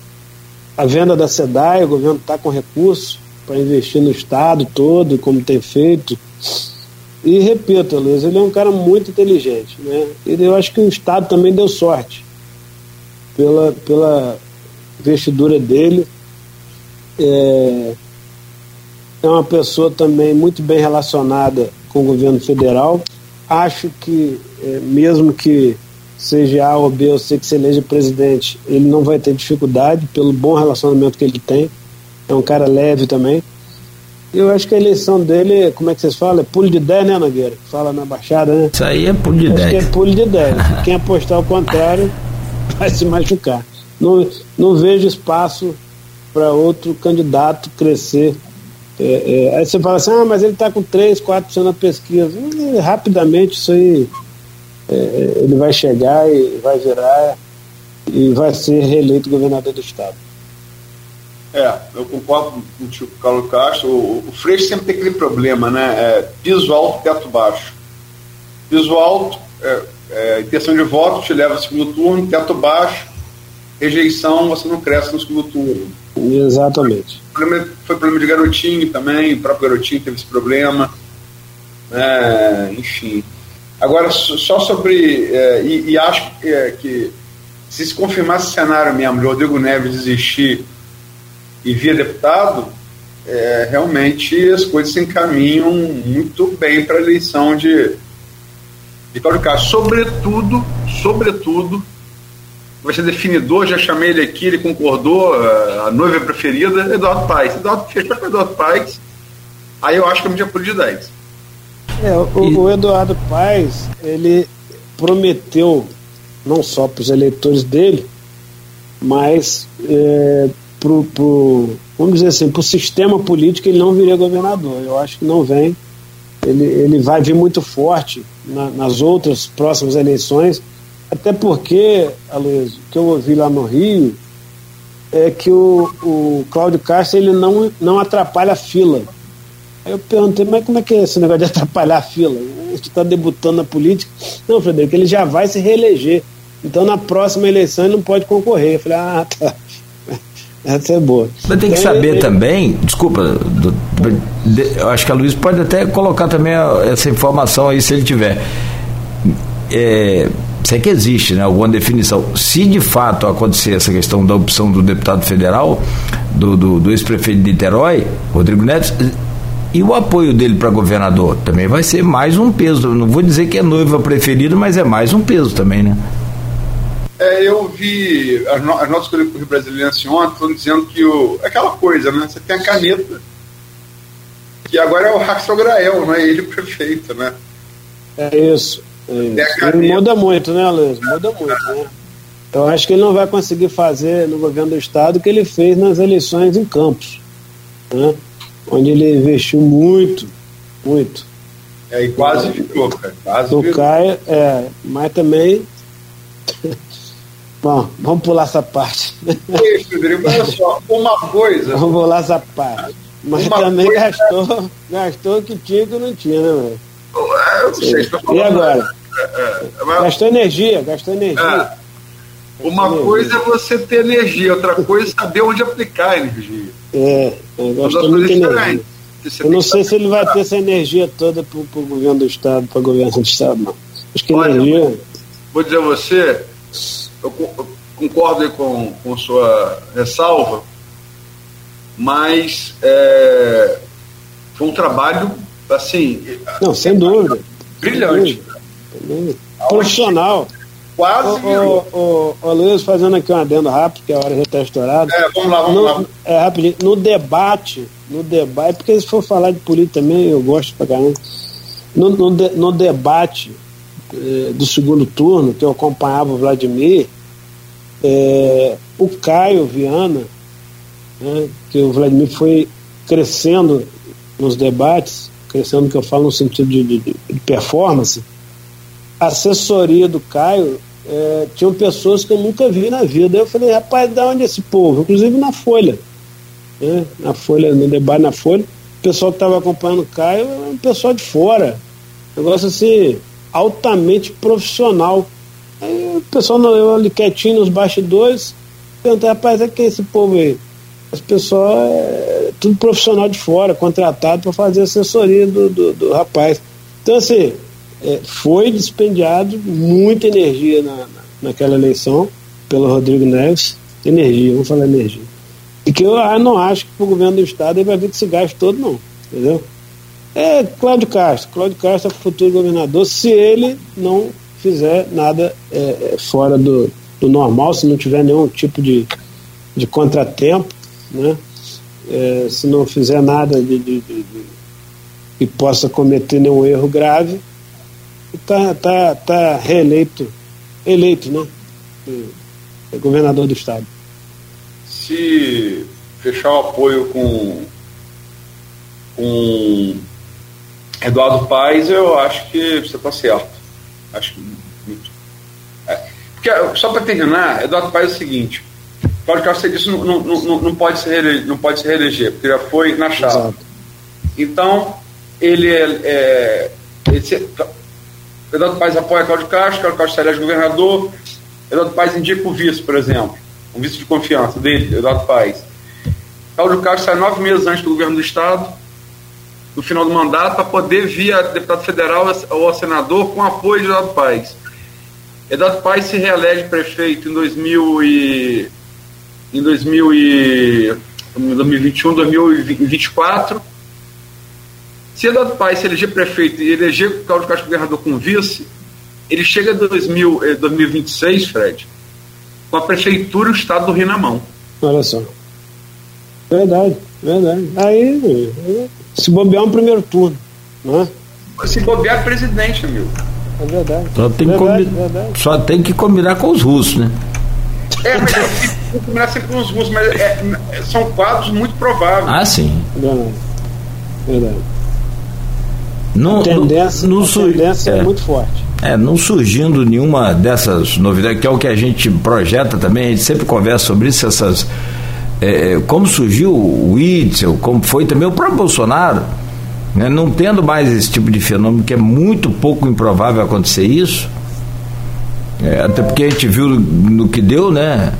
a venda da SEDAI, o governo está com recurso para investir no estado todo, como tem feito. E repito, Luiz, ele é um cara muito inteligente, né? Ele, eu acho que o estado também deu sorte pela, pela investidura dele. É, é uma pessoa também muito bem relacionada com o governo federal. Acho que, é, mesmo que seja A ou B, eu sei que se eleja presidente, ele não vai ter dificuldade pelo bom relacionamento que ele tem. É um cara leve também. Eu acho que a eleição dele, como é que vocês falam? É pulo de dez, né, Nogueira? Fala na Baixada, né? Isso aí é pulo de acho dez. Acho que é pulo de dez. Quem apostar ao contrário vai se machucar. Não, não vejo espaço para outro candidato crescer. É, é, aí você fala assim, ah, mas ele está com três, quatro por cento na pesquisa. E, rapidamente isso aí... É, ele vai chegar e vai virar e vai ser reeleito governador do estado. É, eu concordo com o tio Carlos Castro. O, o Freixo sempre tem aquele problema, né? É, piso alto, teto baixo. Piso alto, é, é, intenção de voto te leva ao segundo turno, teto baixo, rejeição, você não cresce no segundo turno. Exatamente. O problema, foi problema de Garotinho também, o próprio Garotinho teve esse problema. É, enfim. Agora, só sobre... É, e, e acho é, que se se confirmar esse cenário mesmo de Rodrigo Neves desistir e vir deputado, é, realmente as coisas se encaminham muito bem para a eleição de, de Cláudio Castro. Sobretudo, sobretudo, vai ser definidor, já chamei ele aqui, ele concordou, a noiva preferida, Eduardo Paes. Eduardo, fechou com Eduardo Paes, aí eu acho que a mídia pula de dez. É, o, o Eduardo Paes, ele prometeu não só para os eleitores dele, mas é, pro, pro, vamos dizer assim, para o sistema político ele não viria governador. Eu acho que não vem. Ele, ele vai vir muito forte na, nas outras próximas eleições, até porque, Aloísio, o que eu ouvi lá no Rio é que o, o Cláudio Castro ele não, não atrapalha a fila. Eu perguntei, mas como é que é esse negócio de atrapalhar a fila? A gente está debutando na política. Não, Frederico, ele já vai se reeleger. Então, na próxima eleição, ele não pode concorrer. Eu falei, ah, tá. Essa é boa. Mas tem que então, saber ele... também... Desculpa, do, de, eu acho que a Luísa pode até colocar também a, essa informação aí, se ele tiver. É, sei que existe, né, alguma definição. Se, de fato, acontecer essa questão da opção do deputado federal, do, do, do ex-prefeito de Niterói, Rodrigo Neves... E o apoio dele para governador também vai ser mais um peso. Não vou dizer que é noiva preferida, mas é mais um peso também, né? É, eu vi as, no, as nossas colegas do Correio Brasiliense ontem estão dizendo que o, aquela coisa, né? Você tem a caneta, que agora é o Raxel Grael, né? Ele prefeito, né? É isso. É isso. Ele muda muito, né, Luiz? Muda muito, né? Então acho que ele não vai conseguir fazer no governo do estado o que ele fez nas eleições em Campos, né? Onde ele investiu muito, muito. É, e quase ficou, cara. Quase ficou. Sapucaia, é, mas também... Bom, vamos pular essa parte. Isso, Rodrigo, olha só, uma coisa... Vamos pular essa parte. Mas uma também coisa... gastou, gastou o que tinha e que não tinha, né, velho? Eu não sei se eu tô falando. E agora? Mas... gastou energia, gastou energia. Ah, uma gastou coisa energia. É você ter energia, outra coisa é saber onde aplicar a energia. É, é gastou muita energia. Eu não sei se ele vai ter essa energia toda para o governo do Estado, para o governo do Estado, não. Acho que olha, energia... vou dizer a você, eu concordo com, com sua ressalva, mas é, foi um trabalho, assim... Não, sem dúvida. Brilhante. Sem dúvida. Profissional. Quase... Ô, ô, ô, ô Luiz, fazendo aqui um adendo rápido, que a hora já está estourada. É, vamos lá, vamos no, lá. É, rapidinho. No debate, no debate, porque se for falar de política também, eu gosto pra caramba. No, no, de, no debate eh, do segundo turno, que eu acompanhava o Vladimir, eh, o Caio Viana... Né, que o Vladimir foi crescendo nos debates, crescendo que eu falo no sentido de, de, de performance. A assessoria do Caio é, tinham pessoas que eu nunca vi na vida. Eu falei, rapaz, de onde é esse povo? Inclusive na Folha, né, na Folha, no debate na Folha, o pessoal que estava acompanhando o Caio era um pessoal de fora, um negócio assim, altamente profissional. Aí o pessoal, eu ali quietinho nos bastidores, perguntei, rapaz, é que é esse povo aí? As pessoas, é, tudo profissional de fora, contratado para fazer assessoria do, do, do rapaz. Então, assim, é, foi despendiado muita energia na, na, naquela eleição pelo Rodrigo Neves. Energia, vamos falar energia. E que eu ah, não acho que para o governo do Estado ele vai vir com esse gasto todo, não. Entendeu? É Cláudio Castro. Cláudio Castro é o futuro governador se ele não fizer nada é, fora do, do normal, se não tiver nenhum tipo de, de contratempo. Né? É, se não fizer nada de, de, de, de, e possa cometer nenhum erro grave, está tá, tá reeleito, eleito, né? É governador do Estado. Se fechar o apoio com, com Eduardo Paes, eu acho que você está certo. Acho que muito. É. Porque, só para terminar, Eduardo Paes é o seguinte. Cláudio Castro disse não, não, não, não pode se reeleger, não pode se reeleger, porque já foi na chapa. Então, ele é. O Eduardo Paes apoia Cláudio Castro, Cláudio Castro se elege governador, Eduardo Paes indica o vice, por exemplo, o vice de confiança dele, Eduardo Paes. Cláudio Castro sai nove meses antes do governo do Estado, no final do mandato, para poder vir a deputado federal ou a senador com apoio de Eduardo Paes. Eduardo Paes se reelege prefeito em dois mil e. Em dois mil e vinte e um, dois mil e vinte e quatro, se Eduardo Paes se eleger prefeito e eleger Cláudio Castro governador com vice, ele chega em dois mil, eh, dois mil e vinte e seis, Fred, com a prefeitura e o Estado do Rio na mão. Olha só. Verdade, verdade. Aí, se bobear um primeiro turno, né? Se bobear presidente, amigo. É verdade. Só tem, verdade, combi... verdade. Só tem que combinar com os russos, né? É, mas tem que combinar sempre com os russos, mas é, são quadros muito prováveis. Ah, sim. Verdade. Verdade. No, a tendência, no, no, a tendência é, é muito forte. É, não surgindo nenhuma dessas novidades, que é o que a gente projeta também, a gente sempre conversa sobre isso, essas, é, como surgiu o Itzel, como foi também o próprio Bolsonaro, né, não tendo mais esse tipo de fenômeno, que é muito pouco improvável acontecer isso. É, até porque a gente viu no, no que deu, né?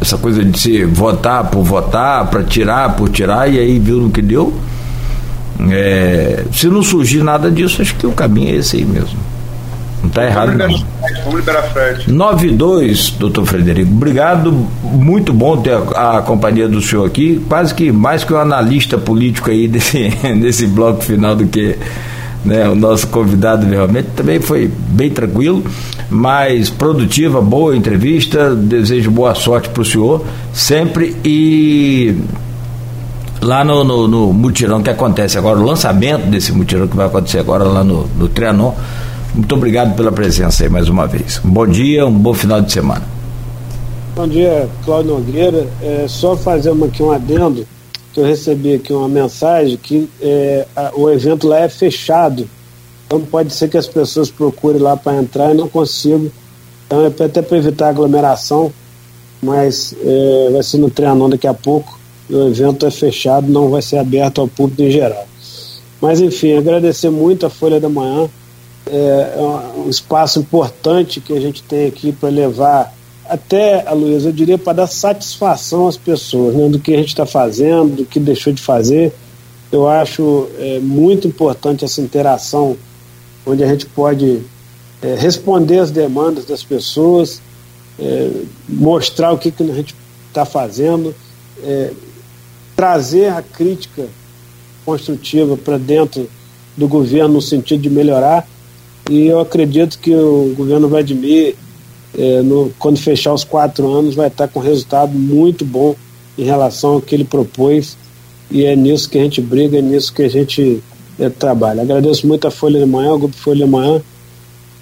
Essa coisa de se votar por votar, para tirar por tirar, e aí viu no que deu. É, se não surgir nada disso, acho que o caminho é esse aí mesmo. Não está errado. Vamos liberar, vamos liberar Fred. nove e dois, doutor Frederico. Obrigado. Muito bom ter a, a companhia do senhor aqui. Quase que mais que um analista político aí desse, desse bloco final do que. Né, o nosso convidado realmente também foi bem tranquilo, mas produtiva, boa entrevista. Desejo boa sorte para o senhor sempre e lá no, no, no mutirão que acontece agora, o lançamento desse mutirão que vai acontecer agora lá no, no Trianon. Muito obrigado pela presença aí mais uma vez. Um bom dia, um bom final de semana. Bom dia, Cláudio Nogueira. É só fazer uma, aqui um adendo. Eu recebi aqui uma mensagem que é, a, o evento lá é fechado, então pode ser que as pessoas procurem lá para entrar e não consigam, então é até para evitar aglomeração, mas é, vai ser no Trianon daqui a pouco, e o evento é fechado, não vai ser aberto ao público em geral. Mas, enfim, agradecer muito a Folha da Manhã, é um espaço importante que a gente tem aqui para levar até, a Luísa, eu diria, para dar satisfação às pessoas, né, do que a gente está fazendo, do que deixou de fazer. Eu acho é, muito importante essa interação, onde a gente pode é, responder às demandas das pessoas, é, mostrar o que, que a gente está fazendo, é, trazer a crítica construtiva para dentro do governo no sentido de melhorar, e eu acredito que o governo Vladimir, é, no, quando fechar os quatro anos, vai estar com resultado muito bom em relação ao que ele propôs, e é nisso que a gente briga, é nisso que a gente é, trabalha. Agradeço muito a Folha da Manhã, ao Grupo Folha da Manhã,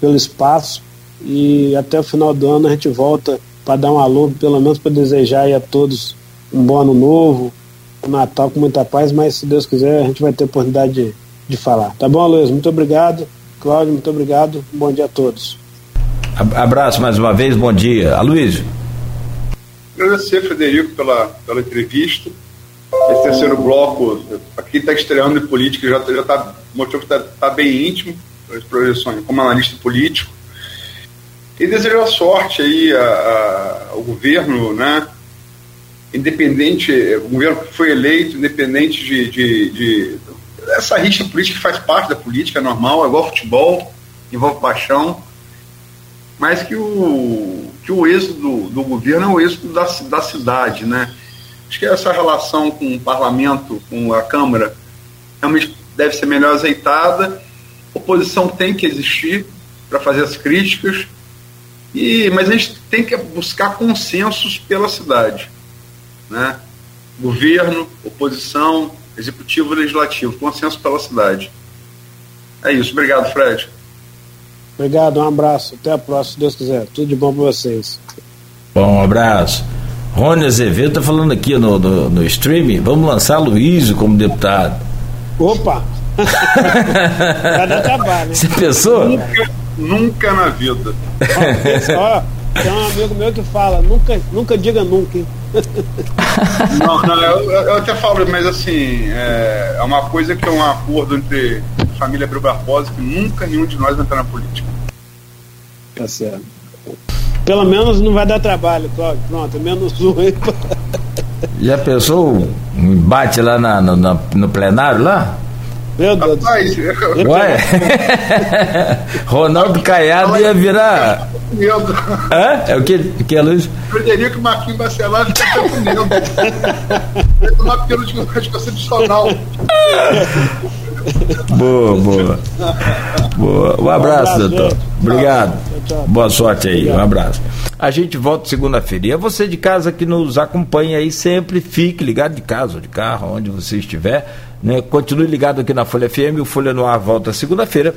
pelo espaço, e até o final do ano a gente volta para dar um alô, pelo menos para desejar aí a todos um bom ano novo, um Natal com muita paz, mas se Deus quiser a gente vai ter a oportunidade de, de falar. Tá bom, Aloísio? Muito obrigado. Cláudio, muito obrigado. Bom dia a todos. Abraço mais uma vez, bom dia. Aloísio. Agradecer, Frederico, pela, pela entrevista. Esse terceiro bloco, aqui está estreando de política, já está um motivo que está tá bem íntimo, as projeções como analista político. E desejo a sorte aí a, a, ao governo, né? Independente, o governo que foi eleito, independente de, de, de essa rixa política que faz parte da política, é normal, é igual futebol, envolve paixão, mas que o, que o êxito do, do governo é o êxito da, da cidade, né? Acho que essa relação com o parlamento, com a Câmara, realmente deve ser melhor azeitada. A oposição tem que existir para fazer as críticas, e, mas a gente tem que buscar consensos pela cidade, né? Governo, oposição, executivo, legislativo, consenso pela cidade. É isso, obrigado, Fred. Obrigado, um abraço, até a próxima, se Deus quiser. Tudo de bom para vocês. Bom, um abraço. Rony Azevedo está falando aqui no, no, no streaming, vamos lançar Aloísio como deputado. Opa! Vai dar trabalho, né? Você pensou? Nunca, nunca na vida. Ó, tem um amigo meu que fala, nunca, nunca diga nunca, hein? Não, não, eu, eu até falo, mas assim, é, é uma coisa que é um acordo entre a família Abreu Barbosa, que nunca nenhum de nós vai entrar na política. Tá certo. Pelo menos não vai dar trabalho, Cláudio. Pronto, menos um aí. Já pensou um embate lá na, no, na, no plenário lá? Meu Deus. Rapaz, eu... Ué? Ronaldo Caiado ia virar. Meu Deus. Hã? É o que, o que é, Luiz? Frederico Marquinhos Bacelar fica com medo. Vai tomar pelo de anticoncepcional. Boa, boa. Boa. Um abraço, um abraço doutor. Gente. Obrigado. Tchau, tchau. Boa sorte aí. Obrigado. Um abraço. A gente volta segunda-feira. E é você de casa que nos acompanha aí sempre. Fique ligado de casa ou de carro, onde você estiver. Né? Continue ligado aqui na Folha F M. O Folha no Ar volta segunda-feira.